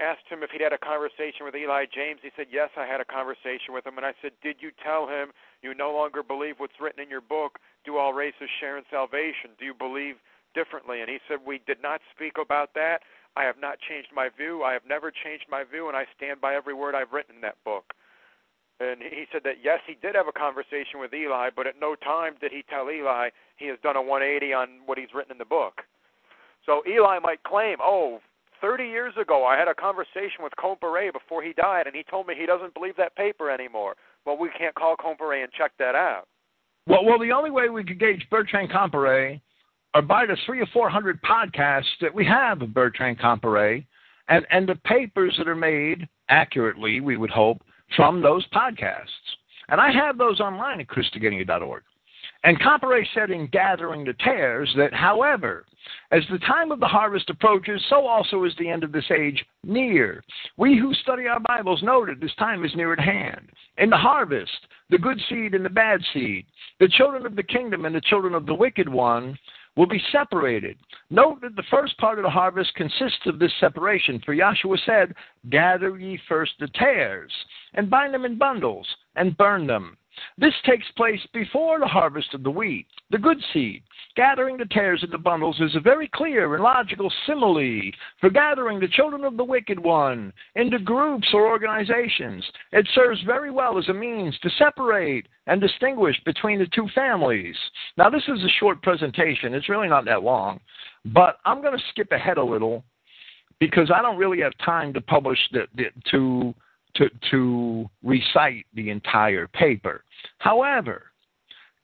asked him if he'd had a conversation with Eli James. He said, yes, I had a conversation with him. And I said, did you tell him you no longer believe what's written in your book, Do All Races Share in Salvation? Do you believe differently? And he said, we did not speak about that. I have not changed my view. I have never changed my view, and I stand by every word I've written in that book. And he said that, yes, he did have a conversation with Eli, but at no time did he tell Eli he has done a one eighty on what he's written in the book. So Eli might claim, oh, thirty years ago, I had a conversation with Comparet before he died, and he told me he doesn't believe that paper anymore. Well, we can't call Comparet and check that out. Well, well, the only way we could gauge Bertrand Comparet are by the three or four hundred podcasts that we have of Bertrand Comparet, and, and the papers that are made accurately, we would hope, from those podcasts. And I have those online at Christogenea dot org. And Comparet said in Gathering the Tares that, however, as the time of the harvest approaches, so also is the end of this age near. We who study our Bibles know that this time is near at hand. In the harvest, the good seed and the bad seed, the children of the kingdom and the children of the wicked one will be separated. Note that the first part of the harvest consists of this separation, for Yahshua said, gather ye first the tares, and bind them in bundles, and burn them. This takes place before the harvest of the wheat, the good seed. Gathering the tares into bundles is a very clear and logical simile for gathering the children of the wicked one into groups or organizations. It serves very well as a means to separate and distinguish between the two families. Now, this is a short presentation. It's really not that long, but I'm going to skip ahead a little because I don't really have time to publish the, the to To, to recite the entire paper. However,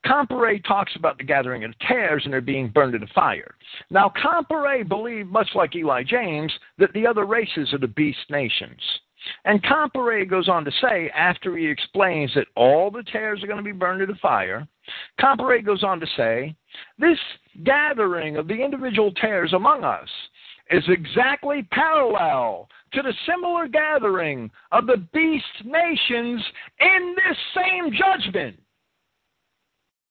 Comparet talks about the gathering of tares and they're being burned in a fire. Now, Comparet believed, much like Eli James, that the other races are the beast nations. And Comparet goes on to say, after he explains that all the tares are going to be burned in a fire, Comparet goes on to say, this gathering of the individual tares among us is exactly parallel to the similar gathering of the beast nations in this same judgment.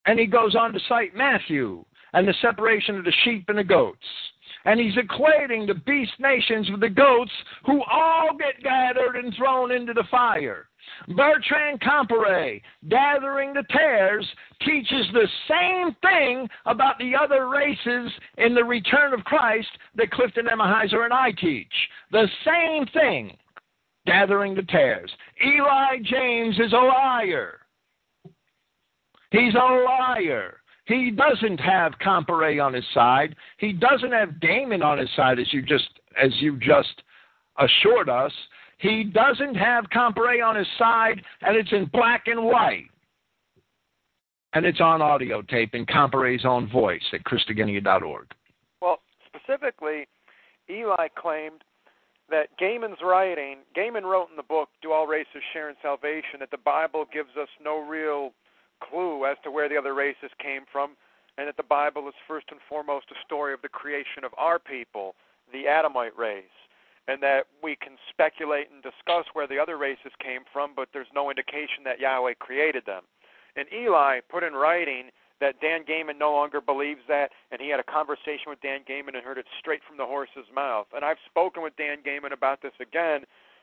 And he goes on to cite Matthew and the separation of the sheep and the goats. And he's equating the beast nations with the goats who all get gathered and thrown into the fire. Bertrand Comparet, Gathering the Tares, teaches the same thing about the other races in the return of Christ that Clifton Emahiser and I teach. The same thing. Gathering the Tares. Eli James is a liar. He's a liar. He doesn't have Comparet on his side. He doesn't have Gayman on his side, as you just as you just assured us. He doesn't have Comparet on his side, and it's in black and white. And it's on audio tape in Comparet's own voice at Christogenea dot org. Well, specifically, Eli claimed that Gayman's writing, Gayman wrote in the book, Do All Races Share in Salvation, that the Bible gives us no real clue as to where the other races came from, and that the Bible is first and foremost a story of the creation of our people, the Adamite race, and that we can speculate and discuss where the other races came from, but there's no indication that Yahweh created them. And Eli put in writing that Dan Gayman no longer believes that, and he had a conversation with Dan Gayman and heard it straight from the horse's mouth. And I've spoken with Dan Gayman about this again,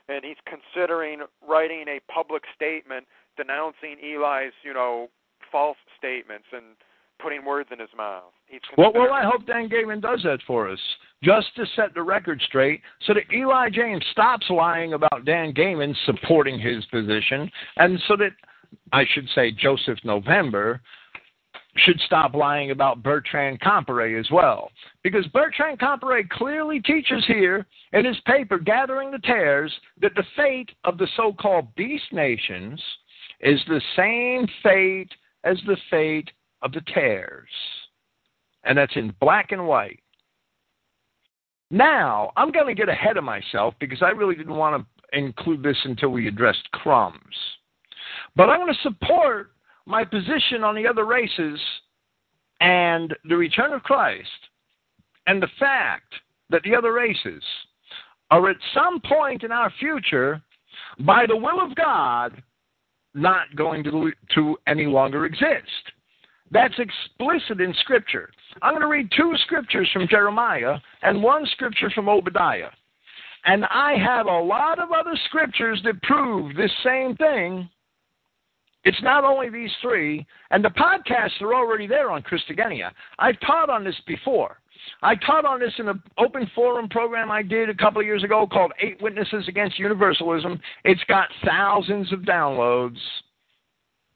and he's considering writing a public statement denouncing Eli's, you know, false statements and putting words in his mouth. He's well, well, I hope Dan Gayman does that for us, just to set the record straight so that Eli James stops lying about Dan Gayman supporting his position, and so that, I should say, Joseph November should stop lying about Bertrand Comparet as well. Because Bertrand Comparet clearly teaches here in his paper, Gathering the Tares, that the fate of the so-called beast nations is the same fate as the fate of the tares. And that's in black and white. Now, I'm going to get ahead of myself because I really didn't want to include this until we addressed crumbs. But I want to support my position on the other races and the return of Christ and the fact that the other races are at some point in our future, by the will of God, not going to, to any longer exist. That's explicit in Scripture. I'm going to read two scriptures from Jeremiah and one scripture from Obadiah. And I have a lot of other scriptures that prove this same thing. It's not only these three, and the podcasts are already there on Christogenia. I've taught on this before. I taught on this in an open forum program I did a couple of years ago called Eight Witnesses Against Universalism. It's got thousands of downloads,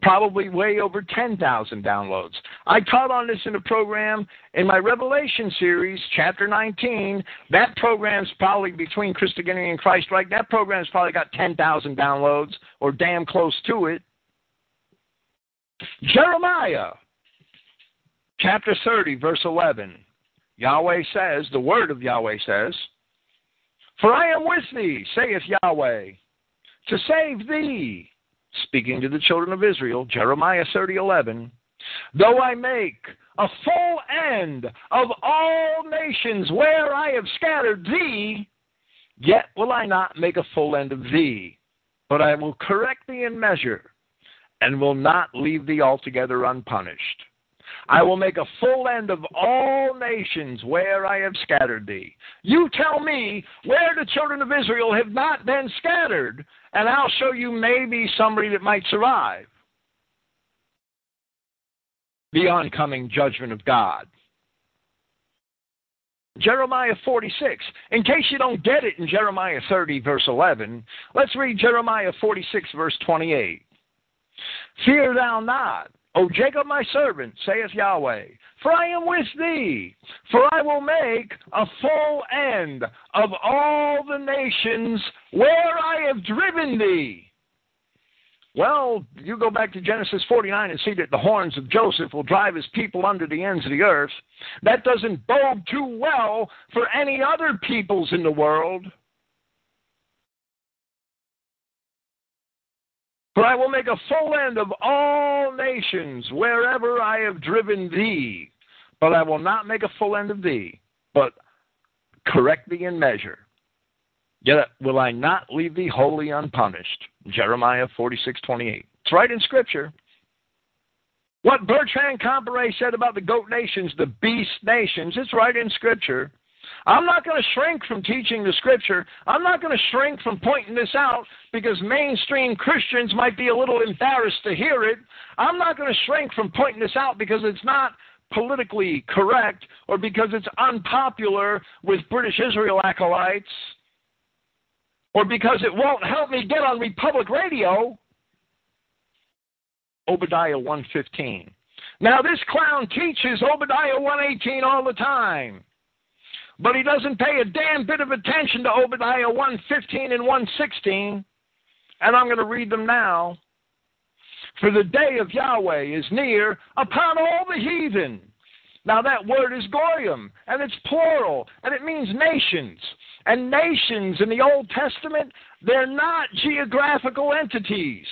probably way over ten thousand downloads. I taught on this in a program in my Revelation series, Chapter nineteen. That program's probably between Christogenia and Christ, right? That program's probably got ten thousand downloads or damn close to it. Jeremiah, chapter thirty, verse eleven, Yahweh says, the word of Yahweh says, "For I am with thee, saith Yahweh, to save thee," speaking to the children of Israel, Jeremiah thirty, eleven, "though I make a full end of all nations where I have scattered thee, yet will I not make a full end of thee, but I will correct thee in measure, and will not leave thee altogether unpunished. I will make a full end of all nations where I have scattered thee." You tell me where the children of Israel have not been scattered, and I'll show you maybe somebody that might survive the oncoming judgment of God. Jeremiah forty-six. In case you don't get it in Jeremiah thirty, verse eleven, let's read Jeremiah forty-six, verse twenty-eight. "Fear thou not, O Jacob my servant, saith Yahweh, for I am with thee, for I will make a full end of all the nations where I have driven thee." Well, you go back to Genesis forty-nine and see that the horns of Joseph will drive his people under the ends of the earth. That doesn't bode too well for any other peoples in the world. "For I will make a full end of all nations wherever I have driven thee, but I will not make a full end of thee, but correct thee in measure. Yet will I not leave thee wholly unpunished." Jeremiah forty-six, twenty-eight. It's right in Scripture. What Bertrand Comparet said about the goat nations, the beast nations, it's right in Scripture. I'm not going to shrink from teaching the Scripture. I'm not going to shrink from pointing this out because mainstream Christians might be a little embarrassed to hear it. I'm not going to shrink from pointing this out because it's not politically correct or because it's unpopular with British Israel acolytes or because it won't help me get on Republic Radio. Obadiah one fifteen. Now, this clown teaches Obadiah one eighteen all the time, but he doesn't pay a damn bit of attention to Obadiah one fifteen and one sixteen, and I'm going to read them now. For the day of Yahweh is near upon all the heathen. Now, that word is goyim, and it's plural, and it means nations. And nations in the Old Testament, they're not geographical entities.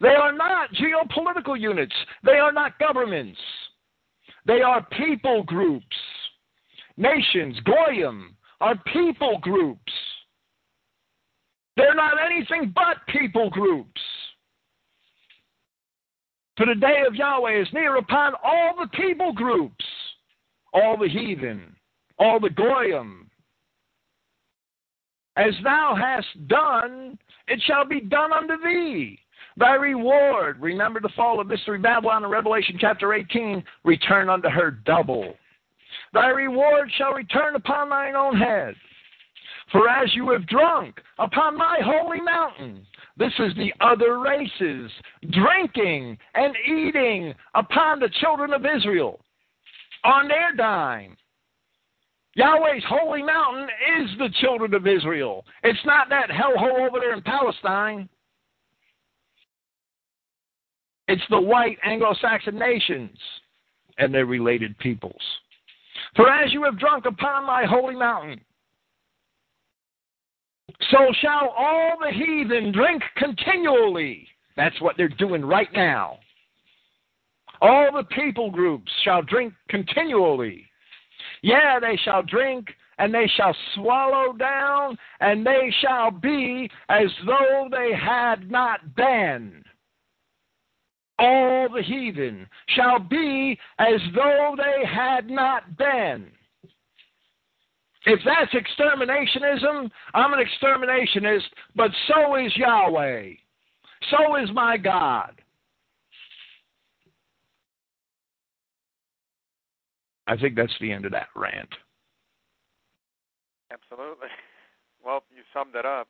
They are not geopolitical units. They are not governments. They are people groups. Nations, goyim, are people groups. They're not anything but people groups. For the day of Yahweh is near upon all the people groups, all the heathen, all the goyim. As thou hast done, it shall be done unto thee. Thy reward, remember the fall of Mystery Babylon in Revelation chapter eighteen, return unto her double. Thy reward shall return upon thine own head. For as you have drunk upon my holy mountain, this is the other races, drinking and eating upon the children of Israel on their dime. Yahweh's holy mountain is the children of Israel. It's not that hellhole over there in Palestine. It's the white Anglo-Saxon nations and their related peoples. For as you have drunk upon my holy mountain, so shall all the heathen drink continually. That's what they're doing right now. All the people groups shall drink continually. Yeah, they shall drink, and they shall swallow down, and they shall be as though they had not been. All the heathen shall be as though they had not been. If that's exterminationism, I'm an exterminationist, but so is Yahweh. So is my God. I think that's the end of that rant. Absolutely. Well, you summed it up.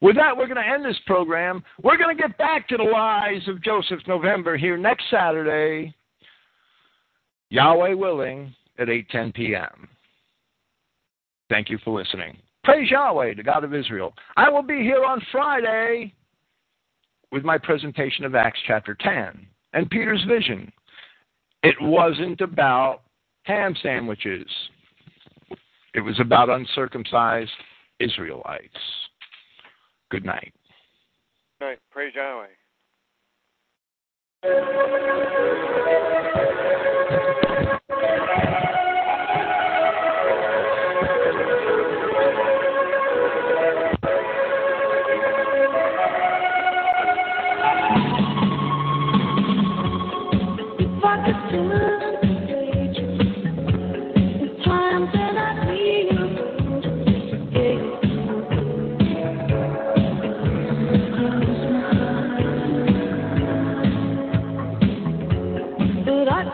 With that, we're going to end this program. We're going to get back to the lies of Joseph November here next Saturday, Yahweh willing, at eight ten p.m. Thank you for listening. Praise Yahweh, the God of Israel. I will be here on Friday with my presentation of Acts chapter ten and Peter's vision. It wasn't about ham sandwiches. It was about uncircumcised Israelites. Good night. Good night. Praise Yahweh.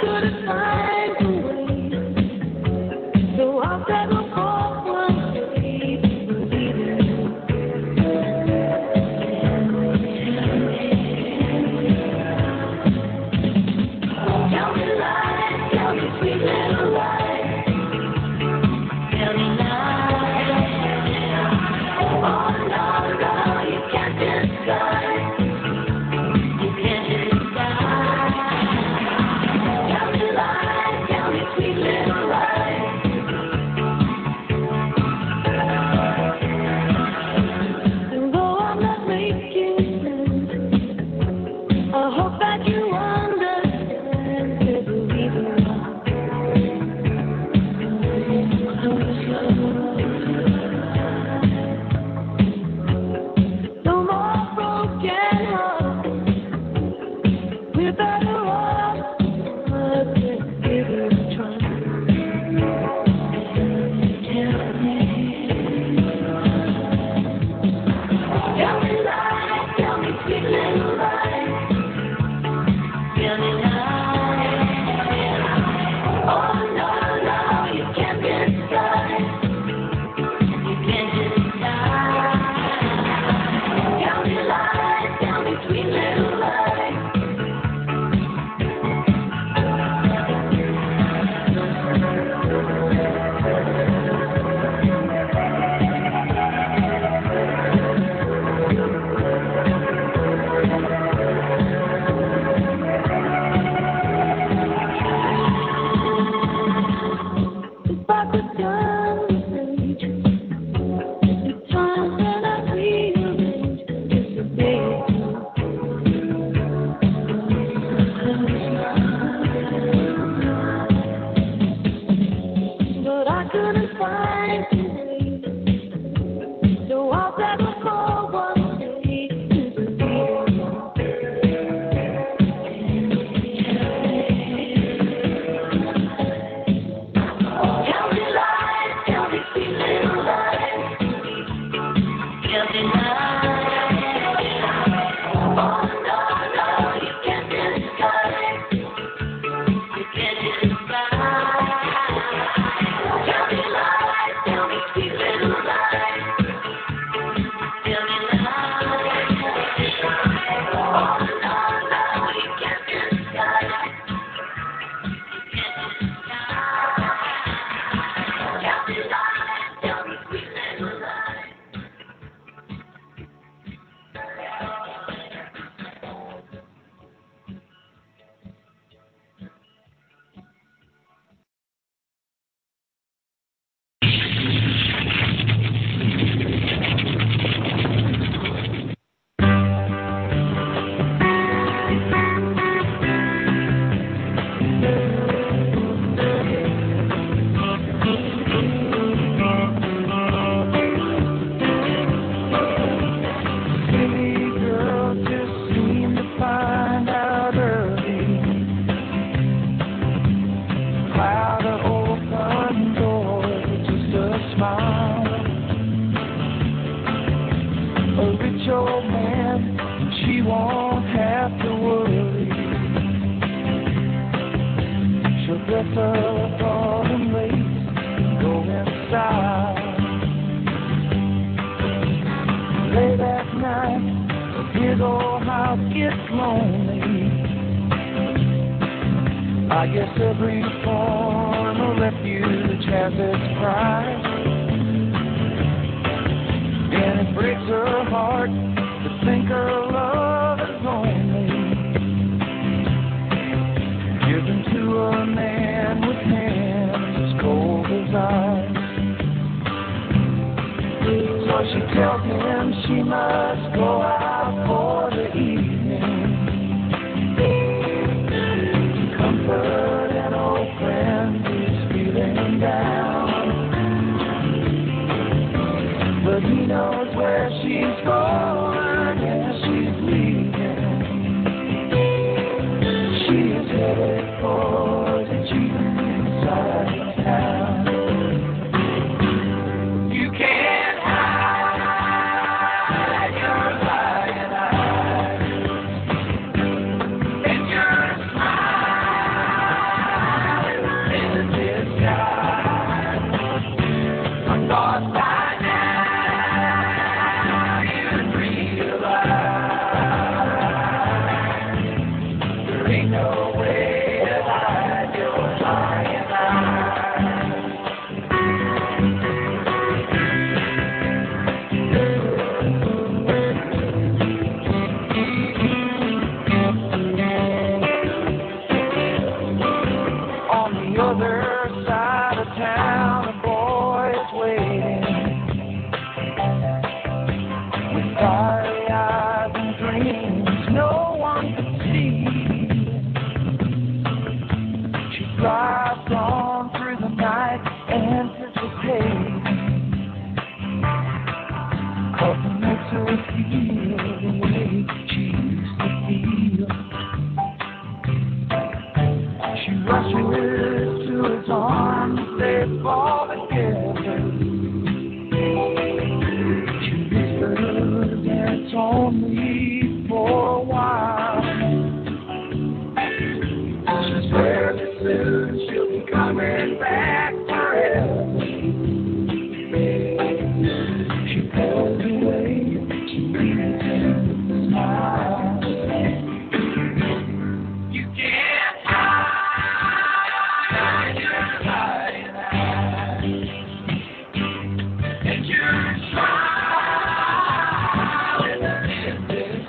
Couldn't find a way. Yeah. on me for a while. She's fairly soon, she'll be coming back forever. She pulled away, she needed to smile. You can't hide, you're hiding out. And you're trying. Thank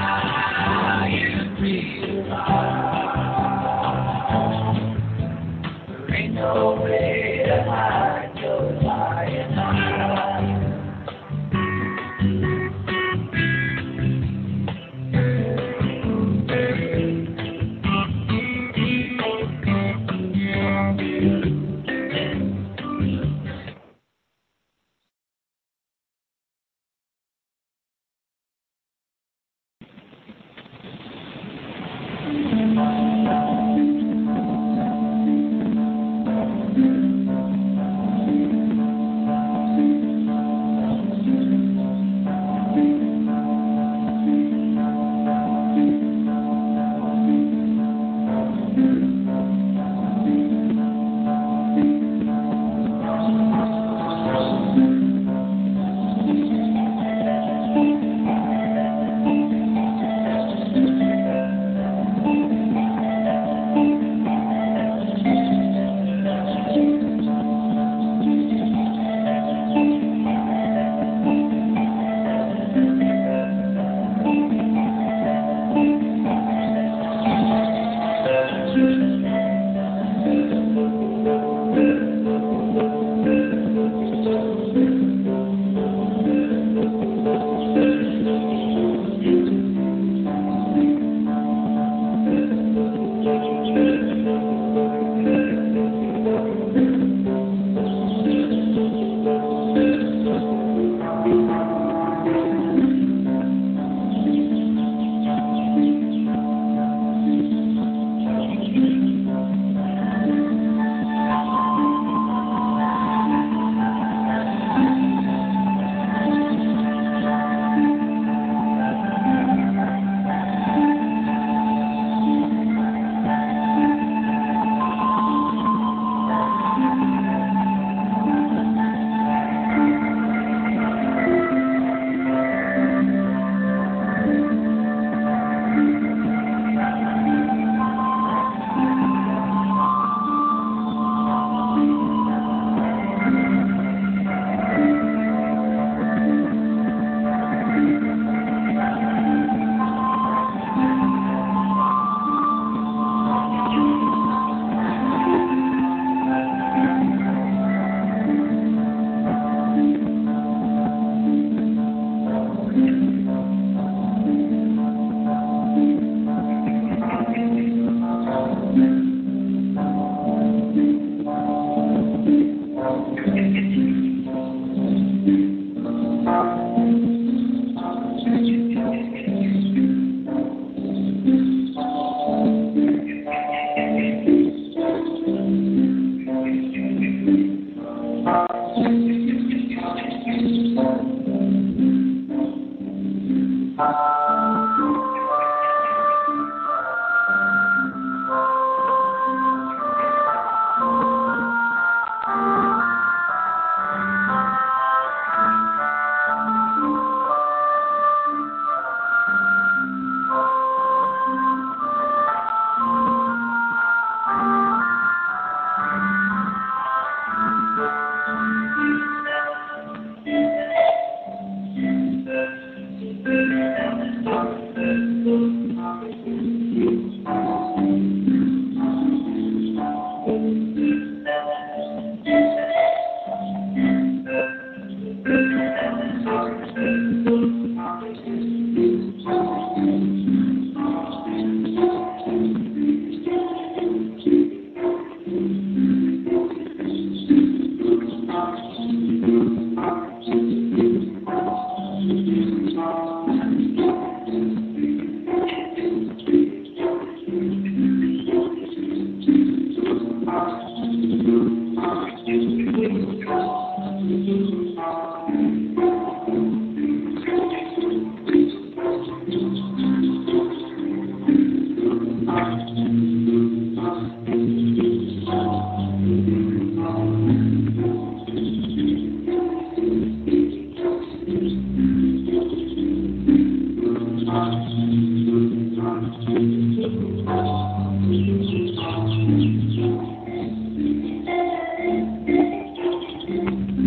you. Thank you.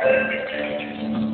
Thank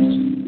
you.